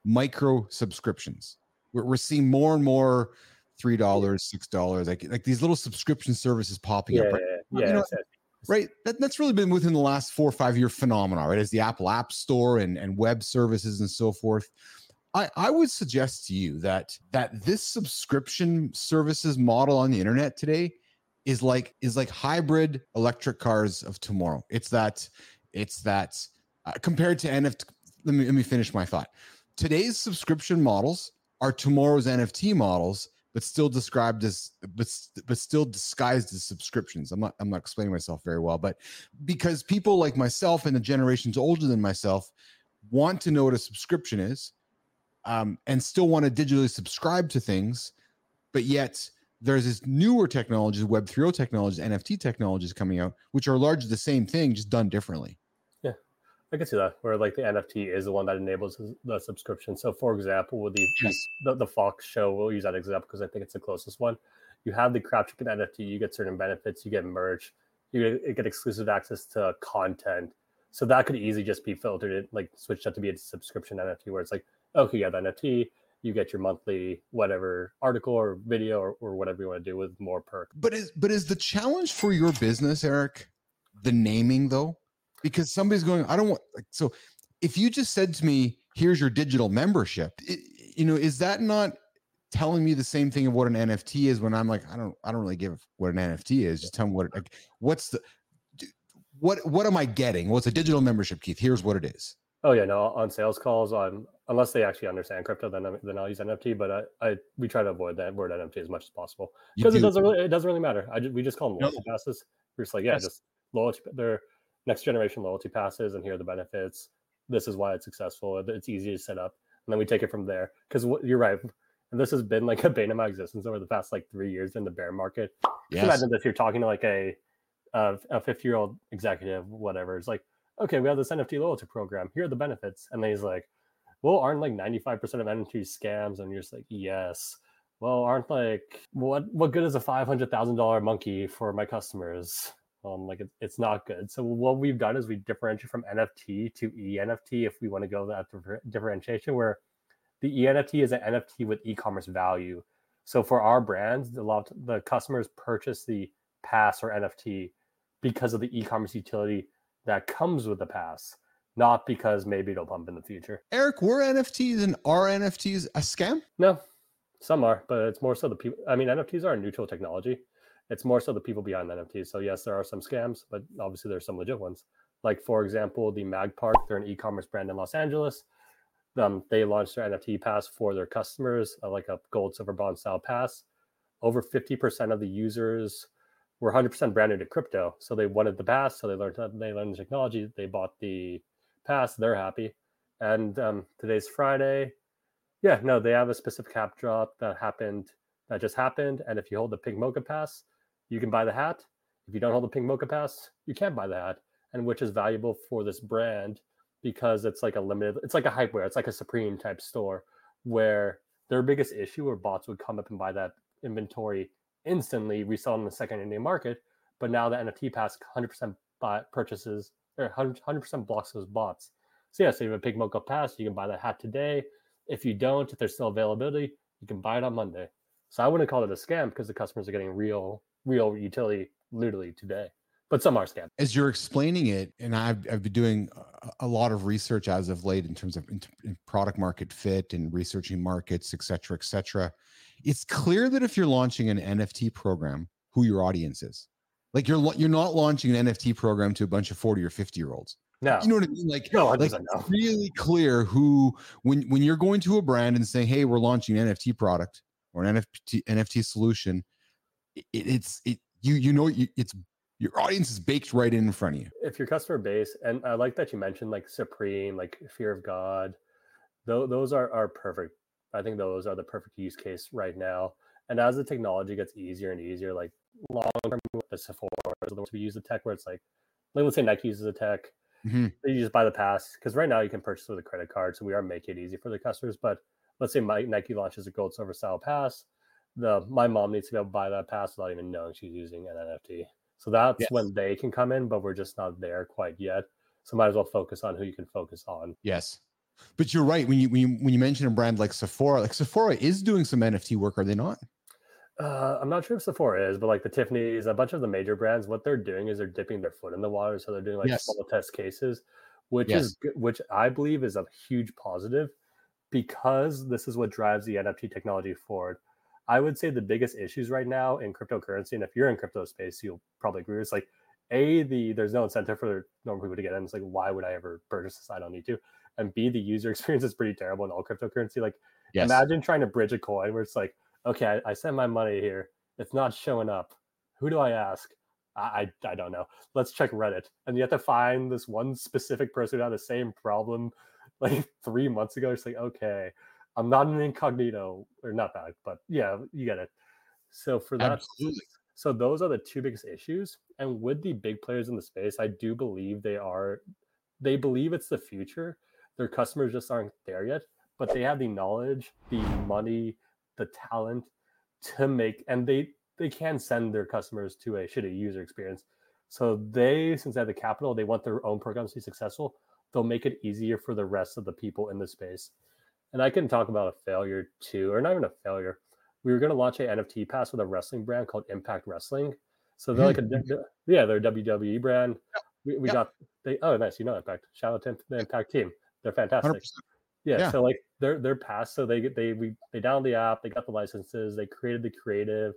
micro subscriptions. We're seeing more and more $3, $6, like these little subscription services popping up. Right? Right. That's really been within the last 4 or 5 year phenomenon, right? As the Apple App Store and web services and so forth. I would suggest to you that this subscription services model on the internet today is like hybrid electric cars of tomorrow. It's that compared to NFT. Let me finish my thought. Today's subscription models are tomorrow's NFT models, but still described as but still disguised as subscriptions. I'm not explaining myself very well, but because people like myself and the generations older than myself want to know what a subscription is. And still want to digitally subscribe to things, but yet there's this newer technologies, Web 3.0 technologies, NFT technologies coming out, which are largely the same thing, just done differently. Yeah, I can see that, where like the NFT is the one that enables the subscription. So for example, with the Fox show, we'll use that example because I think it's the closest one. You have the Crab Chicken NFT, you get certain benefits, you get merch, you get exclusive access to content. So that could easily just be filtered, like switched up to be a subscription NFT where it's like, okay, you have NFT, you get your monthly whatever article or video or whatever you want to do with more perks. But is the challenge for your business, Eric, the naming though? Because somebody's going, I don't want, like, so if you just said to me, here's your digital membership, is that not telling me the same thing of what an NFT is when I'm like, I don't really give what an NFT is. Just tell me what am I getting? Well, it's a digital membership, Keith. Here's what it is. Oh yeah, no. On sales calls, unless they actually understand crypto, then I'll use NFT. But we try to avoid that word NFT as much as possible because it doesn't really matter. We just call them loyalty passes. We're just like, just loyalty. They're next generation loyalty passes, and here are the benefits. This is why it's successful. It's easy to set up, and then we take it from there. Because you're right, and this has been like a bane of my existence over the past like 3 years in the bear market. Yes. Imagine if you're talking to like a 50-year-old executive, whatever. It's like, okay, we have this NFT loyalty program. Here are the benefits. And then he's like, well, aren't like 95% of NFTs scams? And you're just like, yes. Well, aren't like, what good is a $500,000 monkey for my customers? It's not good. So what we've done is we differentiate from NFT to ENFT if we want to go that differentiation, where the ENFT is an NFT with e-commerce value. So for our brands, the customers purchase the pass or NFT because of the e-commerce utility that comes with the pass, not because maybe it'll bump in the future. Eric, were NFTs and are NFTs a scam? No, some are, but it's more so the people. I mean, NFTs are a neutral technology. It's more so the people behind NFTs. So yes, there are some scams, but obviously there's some legit ones. Like, for example, the Magpark, they're an e-commerce brand in Los Angeles. They launched their NFT pass for their customers, like a gold, silver, bronze style pass. Over 50% of the users were 100% brand new to crypto. So they wanted the pass. So they learned the technology. They bought the pass. They're happy. And today's Friday. Yeah, no, they have a specific hat drop that just happened. And if you hold the pink mocha pass, you can buy the hat. If you don't hold the pink mocha pass, you can't buy the hat. And which is valuable for this brand because it's like a limited, it's like a hypeware, it's like a Supreme type store where their biggest issue where bots would come up and buy that inventory instantly, resell in the secondary market. But now the NFT pass 100% purchases or 100% blocks those bots. So yeah, so you have a pink mocha pass, you can buy that hat today. If you don't, if there's still availability, you can buy it on Monday. So I wouldn't call it a scam because the customers are getting real utility literally today. But some are scam. As you're explaining it, and I've been doing a lot of research as of late in terms of in product market fit and researching markets, et cetera, et cetera. It's clear that if you're launching an NFT program, who your audience is. Like you're not launching an NFT program to a bunch of 40 or 50 year olds. No, you know what I mean? Like, no, like it's really clear who, when you're going to a brand and saying, hey, we're launching an NFT product or an NFT solution, your audience is baked right in front of you. If your customer base, and I like that you mentioned like Supreme, like Fear of God, those are perfect. I think those are the perfect use case right now. And as the technology gets easier and easier, like long-term with the Sephora, we use the tech where it's like let's say Nike uses the tech, mm-hmm. You just buy the pass. Because right now you can purchase with a credit card. So we are making it easy for the customers. But let's say Nike launches a gold, silver style pass. My mom needs to be able to buy that pass without even knowing she's using an NFT. So that's when they can come in, but we're just not there quite yet. So might as well focus on who you can focus on. Yes, but you're right. When you mention a brand like Sephora is doing some NFT work, are they not? I'm not sure if Sephora is, but like the Tiffany's, a bunch of the major brands, what they're doing is they're dipping their foot in the water. So they're doing like small test cases, which I believe is a huge positive because this is what drives the NFT technology forward. I would say the biggest issues right now in cryptocurrency, and if you're in crypto space, you'll probably agree. It's like, there's no incentive for normal people to get in. It's like, why would I ever purchase this? I don't need to. And B, the user experience is pretty terrible in all cryptocurrency. Like, imagine trying to bridge a coin where it's like, okay, I sent my money here. It's not showing up. Who do I ask? I don't know. Let's check Reddit. And you have to find this one specific person who had the same problem like 3 months ago. It's like, okay, I'm not an incognito, or not that, but yeah, you get it. So for that, absolutely. So those are the two biggest issues. And with the big players in the space, I do believe they believe it's the future. Their customers just aren't there yet, but they have the knowledge, the money, the talent to make, and they can send their customers to a shitty user experience. So since they have the capital, they want their own programs to be successful. They'll make it easier for the rest of the people in the space. And I can talk about a failure too, or not even a failure. We were going to launch an NFT pass with a wrestling brand called Impact Wrestling. So they're like they're a WWE brand. We got nice, you know Impact. Shout out to the Impact team. They're fantastic. Yeah. So like they're pass. So they downloaded the app. They got the licenses. They created the creative.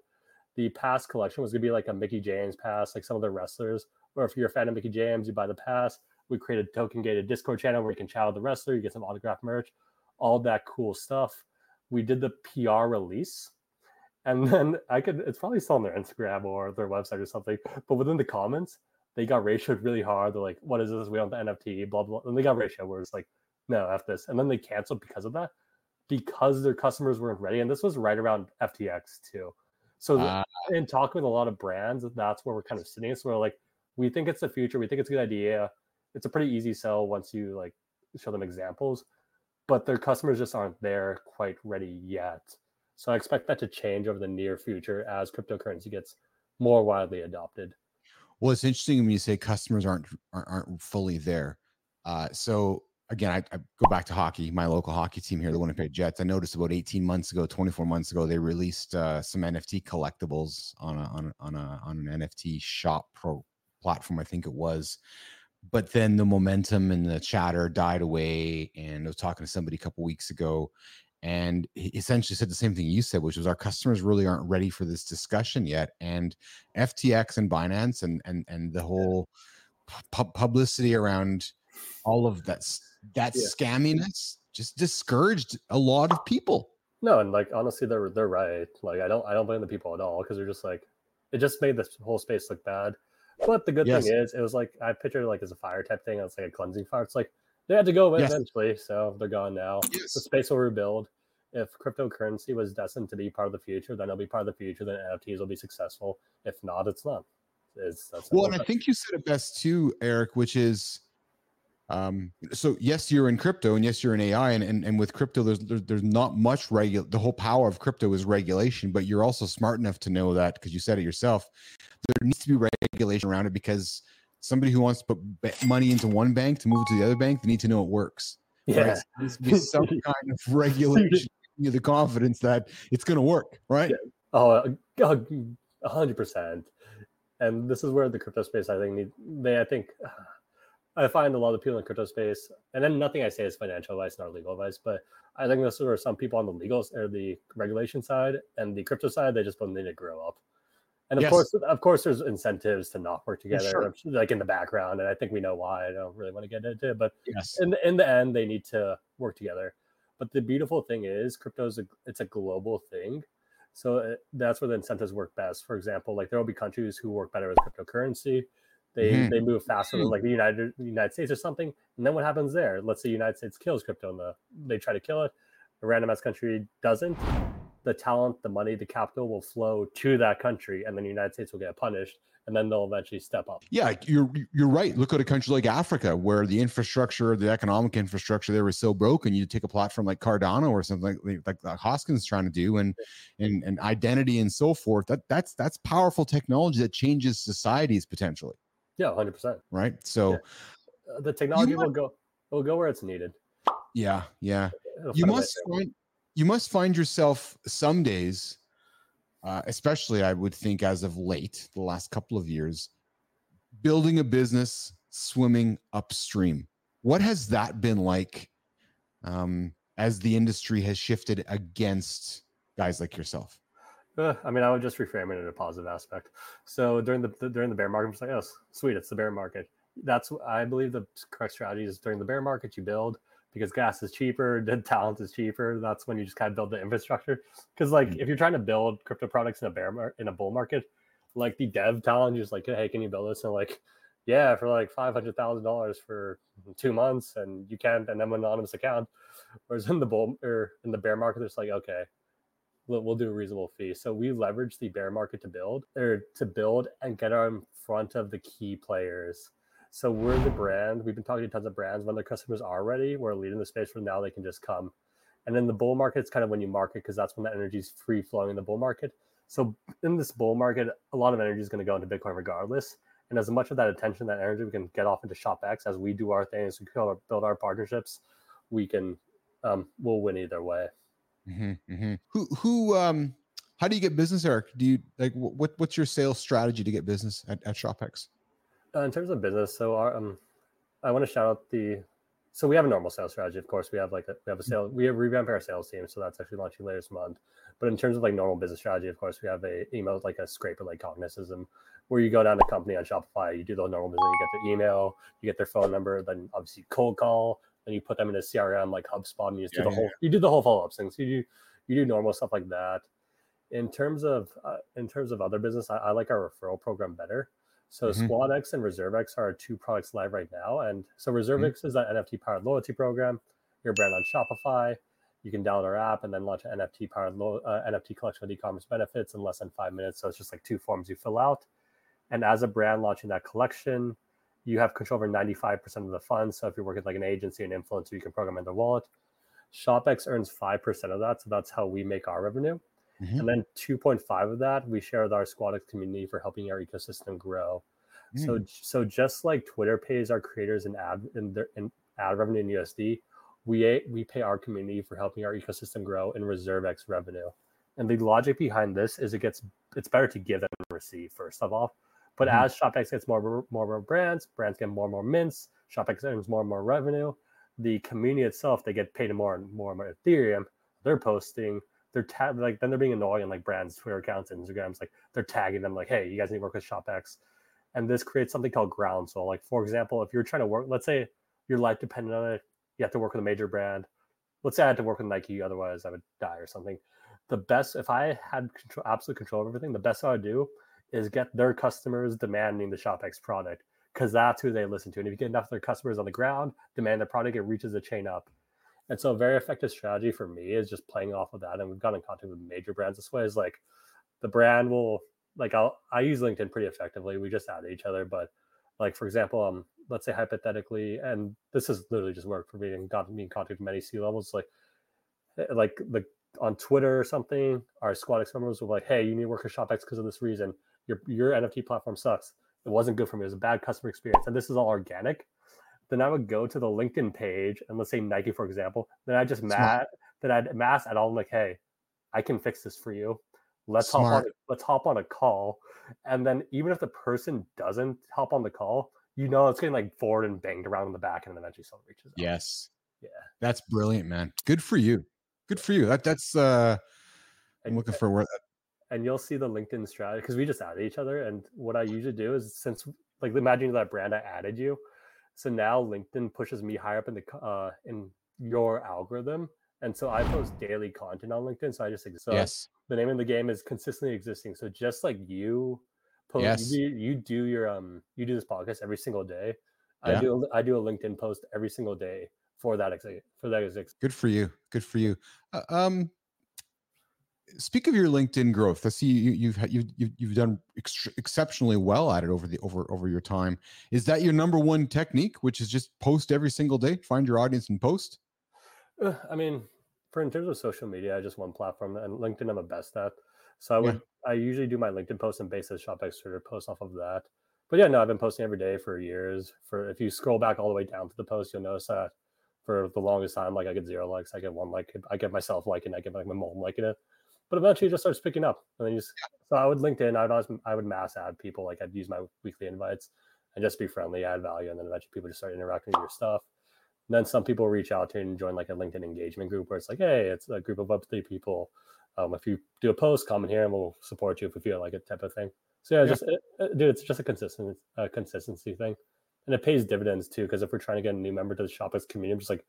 The pass collection was going to be like a Mickie James pass, like some of the wrestlers. Or if you're a fan of Mickie James, you buy the pass. We created a token gated Discord channel where you can chat with the wrestler. You get some autographed merch. All that cool stuff. We did the PR release, and then it's probably still on their Instagram or their website or something, but within the comments, they got ratioed really hard. They're like, what is this? We don't have the NFT, blah, blah. And they got ratioed where it's like, no, F this. And then they canceled because of that, because their customers weren't ready. And this was right around FTX too. So in talking with a lot of brands, that's where we're kind of sitting. So we're like, we think it's the future. We think it's a good idea. It's a pretty easy sell once you like show them examples. But their customers just aren't there quite ready yet. So I expect that to change over the near future as cryptocurrency gets more widely adopted. Well, it's interesting when you say customers aren't fully there. So again, I go back to hockey, my local hockey team here, the Winnipeg Jets. I noticed about 24 months ago, they released some NFT collectibles on an NFT shop pro platform, I think it was. But then the momentum and the chatter died away. And I was talking to somebody a couple of weeks ago, and he essentially said the same thing you said, which was our customers really aren't ready for this discussion yet. And FTX and Binance and the whole publicity around all of that scamminess just discouraged a lot of people. No, and like honestly, they're right. Like I don't blame the people at all, because they're just like, it just made this whole space look bad. But the good thing is, it was like I pictured like as a fire type thing. It's like a cleansing fire. It's like they had to go eventually, so they're gone now. Yes. The space will rebuild. If cryptocurrency was destined to be part of the future, then it'll be part of the future. Then NFTs will be successful. If not, it's not. Well, and I think you said it best too, Eric, which is, so yes, you're in crypto, and yes, you're in AI, and with crypto, there's not much the whole power of crypto is regulation, but you're also smart enough to know that, because you said it yourself, there needs to be regulation around it, because somebody who wants to put money into one bank to move it to the other bank, they need to know it works. Yeah, right? So there needs to be some kind of regulation, giving you the confidence that it's going to work, right? Yeah. Oh, 100%. And this is where the crypto space, I think, I find a lot of people in crypto space, and then nothing I say is financial advice, not legal advice, but I think this is where some people on the legal or the regulation side and the crypto side, they just don't need to grow up. And of course, there's incentives to not work together, like in the background. And I think we know why. I don't really want to get into it, but in the end, they need to work together. But the beautiful thing is, crypto is a global thing. So that's where the incentives work best. For example, like there will be countries who work better with cryptocurrency. They move faster than like the United States or something. And then what happens there? Let's say the United States kills crypto and they try to kill it. A random ass country doesn't. The talent, the money, the capital will flow to that country, and then the United States will get punished, and then they'll eventually step up. Yeah, you're right. Look at a country like Africa, where the infrastructure, the economic infrastructure there was so broken. You take a platform like Cardano or something like Hoskin's trying to do, and identity and so forth. That's powerful technology that changes societies potentially. Yeah, 100%. Right. So the technology will go where it's needed. Yeah, yeah. You must find yourself some days, especially I would think as of late, the last couple of years, building a business, swimming upstream. What has that been like as the industry has shifted against guys like yourself? I mean, I would just reframe it in a positive aspect. So during the bear market, I'm just like, oh, sweet, it's the bear market. That's, I believe, the correct strategy is during the bear market, you build. Because gas is cheaper, the talent is cheaper. That's when you just kind of build the infrastructure. Because like if you're trying to build crypto products in a bull market, like the dev talent, you're just like, hey, can you build this? And like, yeah, for like $500,000 for 2 months, and you can't, and I'm an anonymous account. Whereas in the bear market, it's like, okay, we'll do a reasonable fee. So we leverage the bear market to build and get out in front of the key players. So we're the brand. We've been talking to tons of brands. When their customers are ready, we're leading the space. From now, they can just come. And then the bull market is kind of when you market, because that's when the energy is free flowing in the bull market. So in this bull market, a lot of energy is going to go into Bitcoin regardless. And as much of that attention, that energy, we can get off into ShopX as we do our things, we can build our partnerships. We can, we'll win either way. Mm-hmm, mm-hmm. How do you get business, Eric? Do you like what's your sales strategy to get business at ShopX? In terms of business, so our, I want to shout out so we have a normal sales strategy. Of course, we have revamped our sales team, so that's actually launching later this month. But in terms of like normal business strategy, of course, we have a email, like a scraper like Cognizism, where you go down to a company on Shopify, you do the normal business, you get their email, you get their phone number, then obviously cold call, then you put them in a CRM like HubSpot, and you just do the whole follow up thing. So you do normal stuff like that. In terms of other business, I like our referral program better. So SquadX and ReserveX are our two products live right now. And so ReserveX is that NFT-powered loyalty program, your brand on Shopify. You can download our app and then launch an NFT-powered NFT collection with e-commerce benefits in less than 5 minutes. So it's just like two forms you fill out. And as a brand launching that collection, you have control over 95% of the funds. So if you're working with like an agency, an influencer, you can program in their wallet. ShopX earns 5% of that. So that's how we make our revenue. Mm-hmm. And then 2.5 of that we share with our SquadX community for helping our ecosystem grow. Mm. So just like Twitter pays our creators in ad revenue in USD, we pay our community for helping our ecosystem grow in ReserveX revenue. And the logic behind this is it's better to give than receive, first of all. But as ShopX gets more brands, brands get more and more mints, ShopX earns more and more revenue. The community itself, they get paid more and more Ethereum. They're posting, they're like then they're being annoying on like brands, Twitter accounts, Instagrams, like they're tagging them like, hey, you guys need to work with ShopX. And this creates something called groundswell. Like, for example, if you're trying to work, let's say your life depended on it, you have to work with a major brand. Let's say I had to work with Nike, otherwise I would die or something. The best, if I had control, absolute control of everything, the best I would do is get their customers demanding the ShopX product, because that's who they listen to. And if you get enough of their customers on the ground, demand the product, it reaches the chain up. And so a very effective strategy for me is just playing off of that. And we've gotten in contact with major brands this way, is like the brand will, like I use LinkedIn pretty effectively. We just add each other. But like, for example, let's say hypothetically, and this has literally just worked for me and gotten me in contact with many C-levels, like on Twitter or something, our SquadX members were like, hey, you need to work with ShopX because of this reason. Your NFT platform sucks. It wasn't good for me. It was a bad customer experience. And this is all organic. Then I would go to the LinkedIn page and let's say Nike, for example. Then I just mass at all. I'm like, hey, I can fix this for you. Let's hop on a call. And then even if the person doesn't hop on the call, you know, it's getting like forward and banged around in the back, and then eventually someone reaches out. Yes. Yeah. That's brilliant, man. Good for you. Good for you. That's I'm looking for where that. And you'll see the LinkedIn strategy because we just added each other. And what I usually do is, since like imagine that brand, I added you. So now LinkedIn pushes me higher up in the in your algorithm. And so I post daily content on LinkedIn. So I just exist. Yes. The name of the game is consistently existing. So just like you post, yes. you do this podcast every single day. Yeah. I do a LinkedIn post every single day for that. Good for you. Speak of your LinkedIn growth. I see you've done exceptionally well at it over your time. Is that your number one technique, which is just post every single day, find your audience and post? I mean, in terms of social media, I just one platform, and LinkedIn I'm the best at. So I usually do my LinkedIn posts and base the ShopX Twitter posts off of that. But yeah, no, I've been posting every day for years. If you scroll back all the way down to the post, you'll notice that for the longest time, like I get 0 likes, I get 1 like, I get myself liking, I get like my mom liking it. But eventually, it just starts picking up, and then so I would LinkedIn. I would mass add people. Like I'd use my weekly invites and just be friendly, add value, and then eventually people just start interacting with your stuff. And then some people reach out to you and join like a LinkedIn engagement group where it's like, hey, it's a group of Web3 people. If you do a post, comment here, and we'll support you if we feel like it, type of thing. So yeah. It's just a consistency thing, and it pays dividends too. Because if we're trying to get a new member to the ShopX community, I'm just like,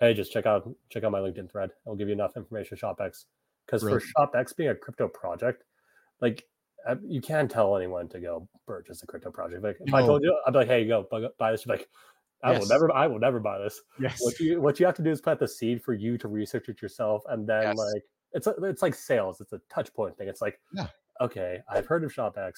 hey, just check out my LinkedIn thread. I'll give you enough information, ShopX. Because for ShopX being a crypto project, like you can't tell anyone to go purchase a crypto project. Like if I told you, I'd be like, "Hey, go buy this." You're like, "I will never buy this." Yes. What you have to do is plant the seed for you to research it yourself, and then like it's like sales. It's a touch point thing. It's like, okay, I've heard of ShopX.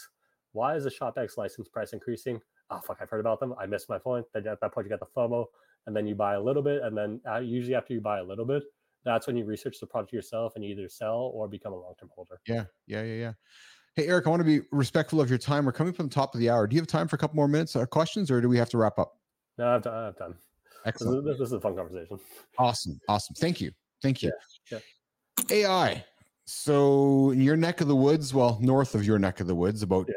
Why is the ShopX license price increasing? Oh fuck, I've heard about them. I missed my point. Then at that point, you got the FOMO, and then you buy a little bit, and then usually after you buy a little bit, that's when you research the product yourself and you either sell or become a long-term holder. Yeah. Hey, Eric, I want to be respectful of your time. We're coming from the top of the hour. Do you have time for a couple more minutes or questions, or do we have to wrap up? No, I have time. Excellent. This is a fun conversation. Awesome. Thank you. Yeah. AI. So in your neck of the woods, well, north of your neck of the woods, about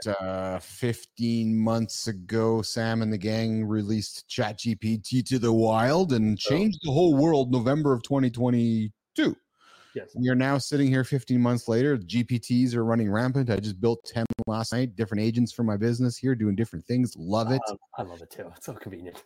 15 months ago, Sam and the gang released ChatGPT to the wild and changed the whole world November of 2022. Yes. You're now sitting here 15 months later. GPTs are running rampant. I just built 10 last night, different agents for my business here doing different things. Love it. I love it too. It's so convenient.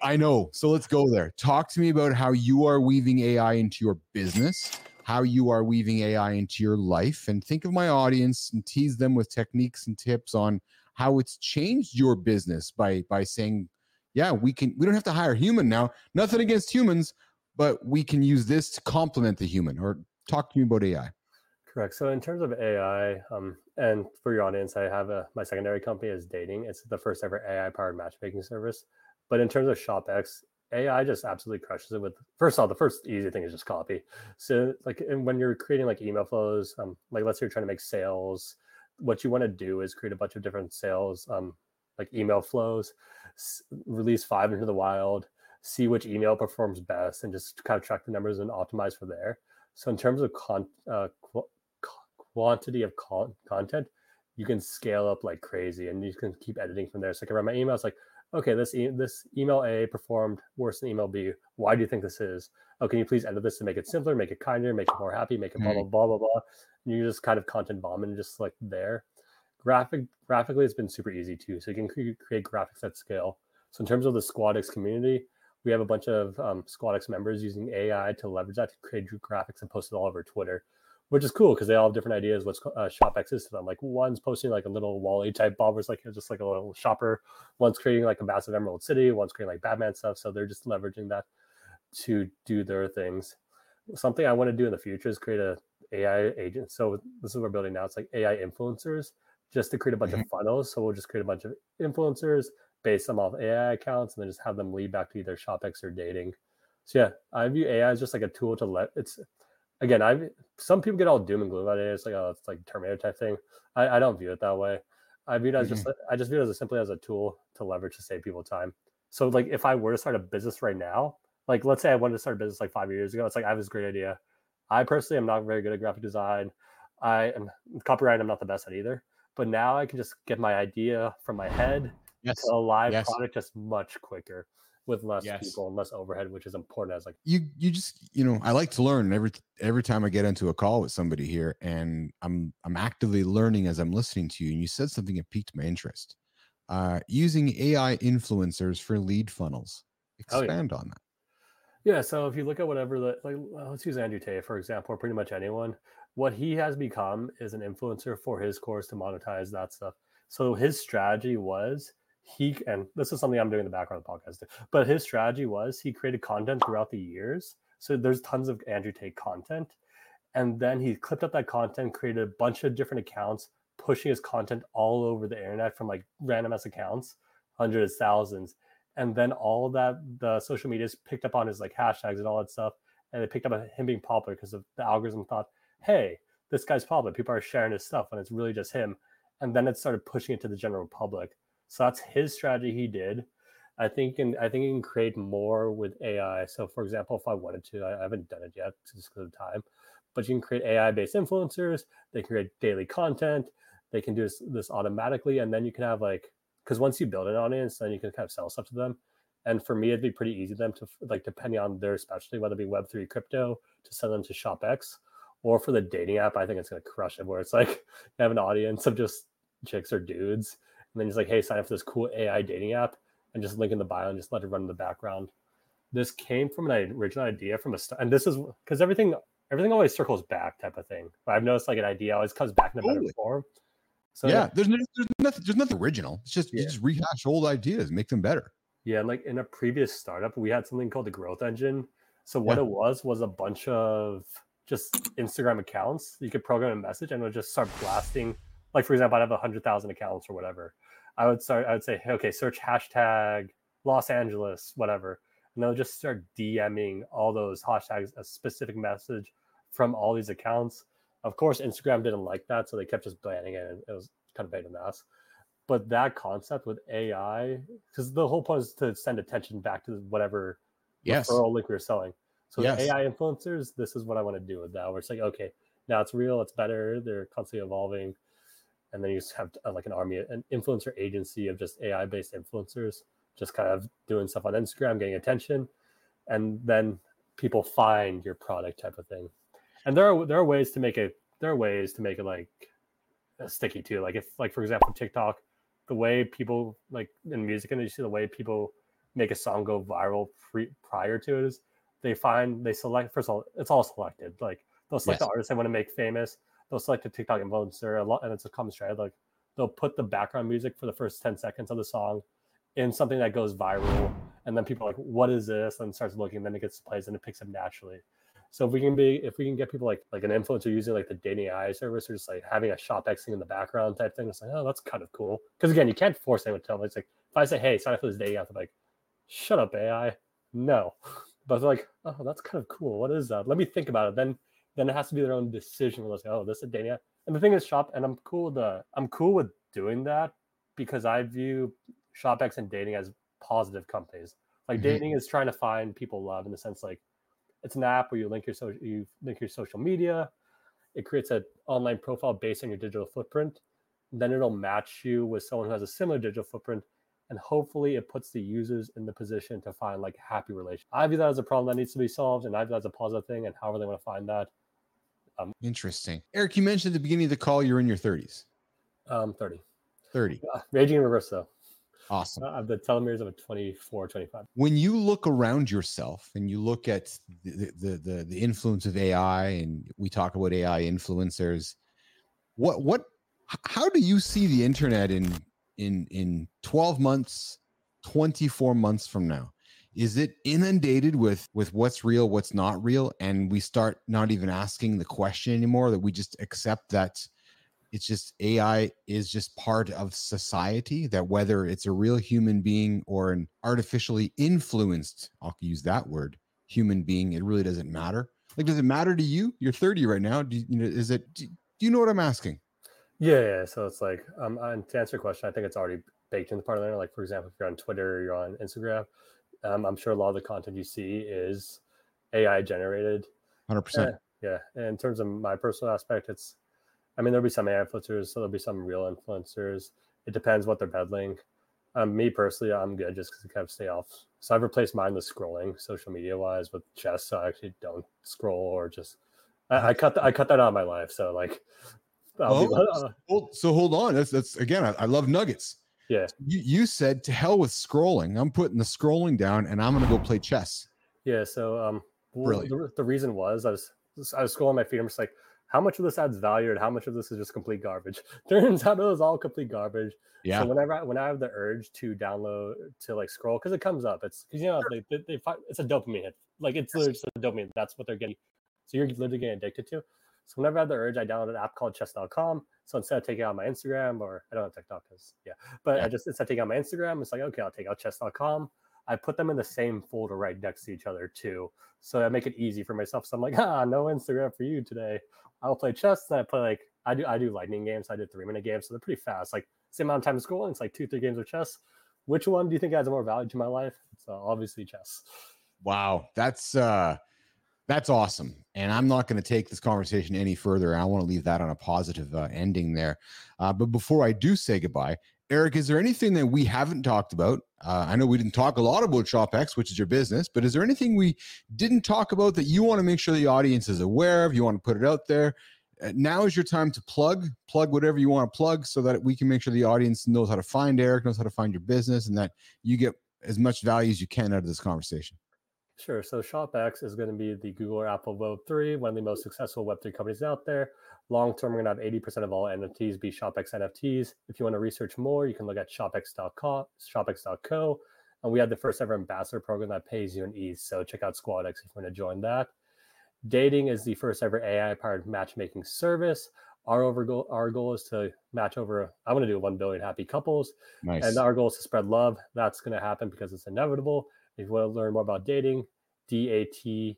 I know. So let's go there. Talk to me about how you are weaving AI into your business, how you are weaving AI into your life, and think of my audience and tease them with techniques and tips on how it's changed your business by saying, yeah, we don't have to hire a human now. Nothing against humans, but we can use this to complement the human. Or talk to me about AI. Correct. So in terms of AI, and for your audience, I have my secondary company is Dataing. It's the first ever AI-powered matchmaking service. But in terms of ShopX, AI just absolutely crushes it with, first of all, the first easy thing is just copy. So like, and when you're creating like email flows, like let's say you're trying to make sales, what you want to do is create a bunch of different sales, like email flows, release 5 into the wild, see which email performs best, and just kind of track the numbers and optimize for there. So in terms of quantity of content, you can scale up like crazy, and you can keep editing from there. So I can write my email. It's like, okay, this email A performed worse than email B. Why do you think this is? Oh, can you please edit this to make it simpler, make it kinder, make it more happy, make it blah, blah, blah, blah, blah. And you just kind of content bomb and just like there. Graphically, it's been super easy too. So you can create graphics at scale. So in terms of the SquadX community, we have a bunch of SquadX members using AI to leverage that to create graphics and post it all over Twitter, which is cool because they all have different ideas what's ShopX is to them. Like one's posting like a little Wall-E type bob, was like just like a little shopper. One's creating like a massive Emerald City. One's creating like Batman stuff. So they're just leveraging that to do their things. Something I want to do in the future is create a AI agent. So this is what we're building now. It's like AI influencers, just to create a bunch of funnels. So we'll just create a bunch of influencers, base them off AI accounts, and then just have them lead back to either ShopX or dating. So yeah, I view AI as just like a tool to let it's. Again, some people get all doom and gloom about it. It's like, oh, it's like Terminator type thing. I don't view it that way. I view it as just view it as simply as a tool to leverage to save people time. So like if I were to start a business right now, like let's say I wanted to start a business like 5 years ago, it's like I have this great idea. I personally am not very good at graphic design. I am copyright. I'm not the best at either. But now I can just get my idea from my head to a live product just much quicker with less people and less overhead, which is important. As like you just, you know, I like to learn every time I get into a call with somebody here, and I'm actively learning as I'm listening to you. And you said something that piqued my interest. Using AI influencers for lead funnels. Expand on that. Yeah. So if you look at whatever let's use Andrew Tate, for example, or pretty much anyone, what he has become is an influencer for his course to monetize that stuff. So his strategy was and this is something I'm doing in the background of the podcast too, but his strategy was he created content throughout the years. So there's tons of Andrew Tate content. And then he clipped up that content, created a bunch of different accounts, pushing his content all over the internet from like random ass accounts, hundreds, thousands. And then all that the social medias picked up on his like hashtags and all that stuff. And they picked up on him being popular because of the algorithm thought, hey, this guy's popular. People are sharing his stuff when it's really just him. And then it started pushing it to the general public. So that's his strategy he did. I think you can create more with AI. So for example, if I wanted to, I haven't done it yet just because of time, but you can create AI-based influencers. They can create daily content. They can do this automatically. And then you can have like, because once you build an audience, then you can kind of sell stuff to them. And for me, it'd be pretty easy them to like, depending on their specialty, whether it be Web3 crypto, to send them to ShopX, or for the dating app, I think it's going to crush it where it's like you have an audience of just chicks or dudes. And then he's like, hey, sign up for this cool AI dating app and just link in the bio and just let it run in the background. This came from an original idea from a start. And this is because everything always circles back type of thing. But I've noticed like an idea always comes back in a better form. So yeah, there's nothing original. It's just, you just rehash old ideas, make them better. Yeah, like in a previous startup, we had something called the Growth Engine. So what it was a bunch of just Instagram accounts. You could program a message and it would just start blasting. Like for example, I'd have 100,000 accounts or whatever. I would say, hey, okay, search hashtag Los Angeles, whatever. And they'll just start DMing all those hashtags, a specific message from all these accounts. Of course, Instagram didn't like that, so they kept just banning it, and it was kind of bait and ass. But that concept with AI, because the whole point is to send attention back to whatever referral link we're selling. So the AI influencers, this is what I want to do with that. Where it's like, okay, now it's real, it's better, they're constantly evolving. And then you just have like an army, an influencer agency of just AI-based influencers, just kind of doing stuff on Instagram, getting attention, and then people find your product type of thing. And there are ways to make it like sticky too. Like if, like for example, TikTok, the way people like in music industry, the way people make a song go viral prior to it is they select. First of all, it's all selected. Like they'll select the artist they want to make famous. They'll select a TikTok influencer a lot, and it's a common strategy. Like they'll put the background music for the first 10 seconds of the song in something that goes viral, and then people are like, "What is this?" and starts looking. Then it gets plays, and it picks up naturally. So if we can get people like an influencer using like the dating AI service, or just like having a ShopX thing in the background type thing, it's like, oh, that's kind of cool. Because again, you can't force anyone to tell them. It's like if I say, "Hey, sign up for this dating app," they're like, "Shut up, AI, no." But they're like, "Oh, that's kind of cool. What is that? Let me think about it." Then it has to be their own decision. Where it's like, oh, this is a dating app. And the thing is, I'm cool with doing that because I view ShopX and dating as positive companies. Like dating is trying to find people love in the sense like it's an app where you link your social media. It creates an online profile based on your digital footprint, then it'll match you with someone who has a similar digital footprint, and hopefully it puts the users in the position to find like happy relations. I view that as a problem that needs to be solved, and I view that as a positive thing, and however they want to find that. Interesting. Eric, you mentioned at the beginning of the call, you're in your 30s. 30. Raging in reverse, though. Awesome. I have the telomeres of a 24, 25. When you look around yourself and you look at the influence of AI, and we talk about AI influencers, how do you see the internet in 12 months, 24 months from now? Is it inundated with what's real, what's not real? And we start not even asking the question anymore, that we just accept that it's just AI is just part of society, that whether it's a real human being or an artificially influenced, I'll use that word, human being, it really doesn't matter. Like, does it matter to you? You're 30 right now. Do you know what I'm asking? Yeah. So it's like, and to answer your question, I think it's already baked into part of the internet. Like, for example, if you're on Twitter, you're on Instagram, I'm sure a lot of the content you see is AI generated. 100%. Yeah. And in terms of my personal aspect, there'll be some AI influencers, so there'll be some real influencers. It depends what they're peddling. Me personally, I'm good just because I kind of stay off. So I've replaced mine with scrolling, social media-wise, with chess. So I actually don't scroll or just... I cut that out of my life. So like... hold on. That's again, I love nuggets. Yeah. You said to hell with scrolling. I'm putting the scrolling down and I'm going to go play chess. Yeah. So the reason was I was scrolling my feed. I'm just like, how much of this adds value and how much of this is just complete garbage? Turns out it was all complete garbage. Yeah. So when I have the urge to scroll, because it comes up, it's because it's a dopamine hit. Like it's literally just a dopamine. That's what they're getting. So you're literally getting addicted to. So whenever I have the urge, I download an app called chess.com. So instead of taking out my Instagram, or I don't have TikTok instead of taking out my Instagram, it's like, okay, I'll take out chess.com. I put them in the same folder right next to each other too. So I make it easy for myself. So I'm like, no Instagram for you today. I'll play chess. And I play I do lightning games. I did 3-minute games. So they're pretty fast. Like same amount of time to scroll. And it's like 2-3 games of chess. Which one do you think adds more value to my life? It's obviously chess. Wow. That's awesome. And I'm not going to take this conversation any further. I want to leave that on a positive ending there. But before I do say goodbye, Eric, is there anything that we haven't talked about? I know we didn't talk a lot about ShopX, which is your business, but is there anything we didn't talk about that you want to make sure the audience is aware of? You want to put it out there? Now is your time to plug whatever you want to plug so that we can make sure the audience knows how to find Eric, knows how to find your business, and that you get as much value as you can out of this conversation. Sure. So ShopX is going to be the Google or Apple Web3, one of the most successful Web3 companies out there. Long term, we're going to have 80% of all NFTs be ShopX NFTs. If you want to research more, you can look at ShopX.com, ShopX.co. And we have the first ever ambassador program that pays you in ETH. So check out SquadX if you want to join that. Dataing is the first ever AI-powered matchmaking service. Our goal is to match over, I want to do 1 billion happy couples. Nice. And our goal is to spread love. That's going to happen because it's inevitable. If you want to learn more about dating, dataing.io,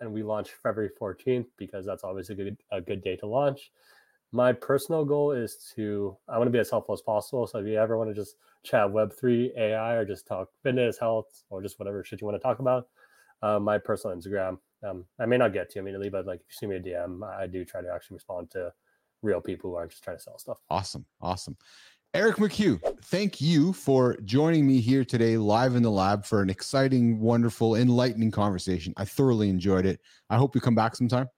and we launch February 14th because that's obviously a good day to launch. My personal goal is I want to be as helpful as possible. So if you ever want to just chat Web3, AI, or just talk fitness, health, or just whatever shit you want to talk about, my personal Instagram, I may not get to immediately, but like if you see me a DM, I do try to actually respond to real people who aren't just trying to sell stuff. Awesome. Eric McHugh, thank you for joining me here today live in the lab for an exciting, wonderful, enlightening conversation. I thoroughly enjoyed it. I hope you come back sometime.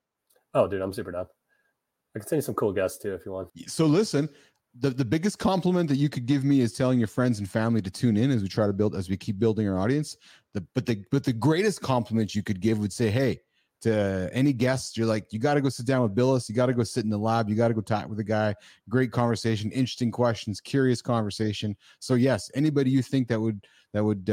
Oh, dude, I'm super down. I can send you some cool guests too if you want. So listen, the biggest compliment that you could give me is telling your friends and family to tune in as we keep building our audience. But the greatest compliment you could give would say, hey, to any guests, you're like, you got to go sit down with Billis. You got to go sit in the lab. You got to go talk with the guy. Great conversation, interesting questions, curious conversation. So yes, anybody you think that would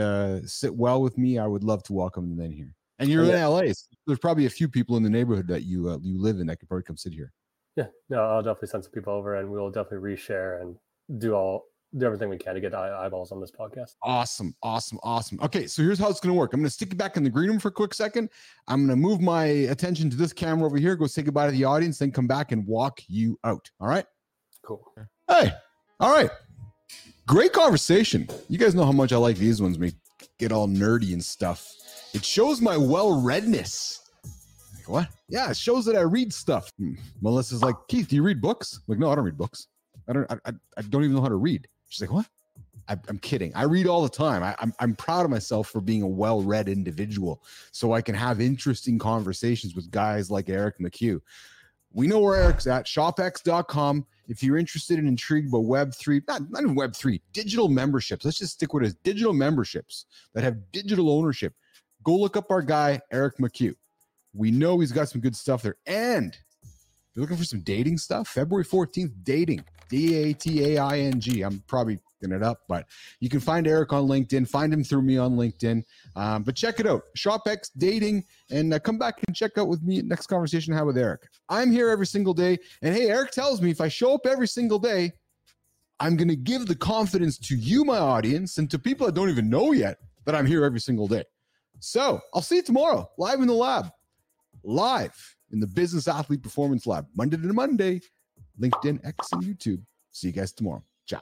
sit well with me, I would love to welcome them in here. And you're in LA. So there's probably a few people in the neighborhood that you live in that could probably come sit here. Yeah, no, I'll definitely send some people over, and we'll definitely reshare and do everything we can to get eyeballs on this podcast. Awesome. Okay, so here's how it's going to work. I'm going to stick you back in the green room for a quick second. I'm going to move my attention to this camera over here, go say goodbye to the audience, then come back and walk you out. All right? Cool. Hey, all right. Great conversation. You guys know how much I like these ones. We get all nerdy and stuff. It shows my well-readness. like, what? Yeah, it shows that I read stuff. And Melissa's like, Keith, do you read books? I'm like, no, I don't read books. I don't even know how to read. She's like, what? I'm kidding. I read all the time. I'm proud of myself for being a well-read individual, so I can have interesting conversations with guys like Eric McHugh. We know where Eric's at, shopx.com. If you're interested and intrigued by Web3, not even Web3, digital memberships. Let's just stick with it. Digital memberships that have digital ownership. Go look up our guy, Eric McHugh. We know he's got some good stuff there. And if you're looking for some dating stuff, February 14th, dating, D-A-T-A-I-N-G. I'm probably it up, but you can find Eric on LinkedIn, find him through me on LinkedIn, but check it out, ShopX dating, and come back and check out with me next conversation I have with Eric. I'm here every single day, and hey, Eric tells me if I show up every single day, I'm going to give the confidence to you, my audience, and to people that don't even know yet that I'm here every single day. So I'll see you tomorrow, live in the lab, live in the Business Athlete Performance Lab, Monday to Monday, LinkedIn, X, and YouTube. See you guys tomorrow. Ciao.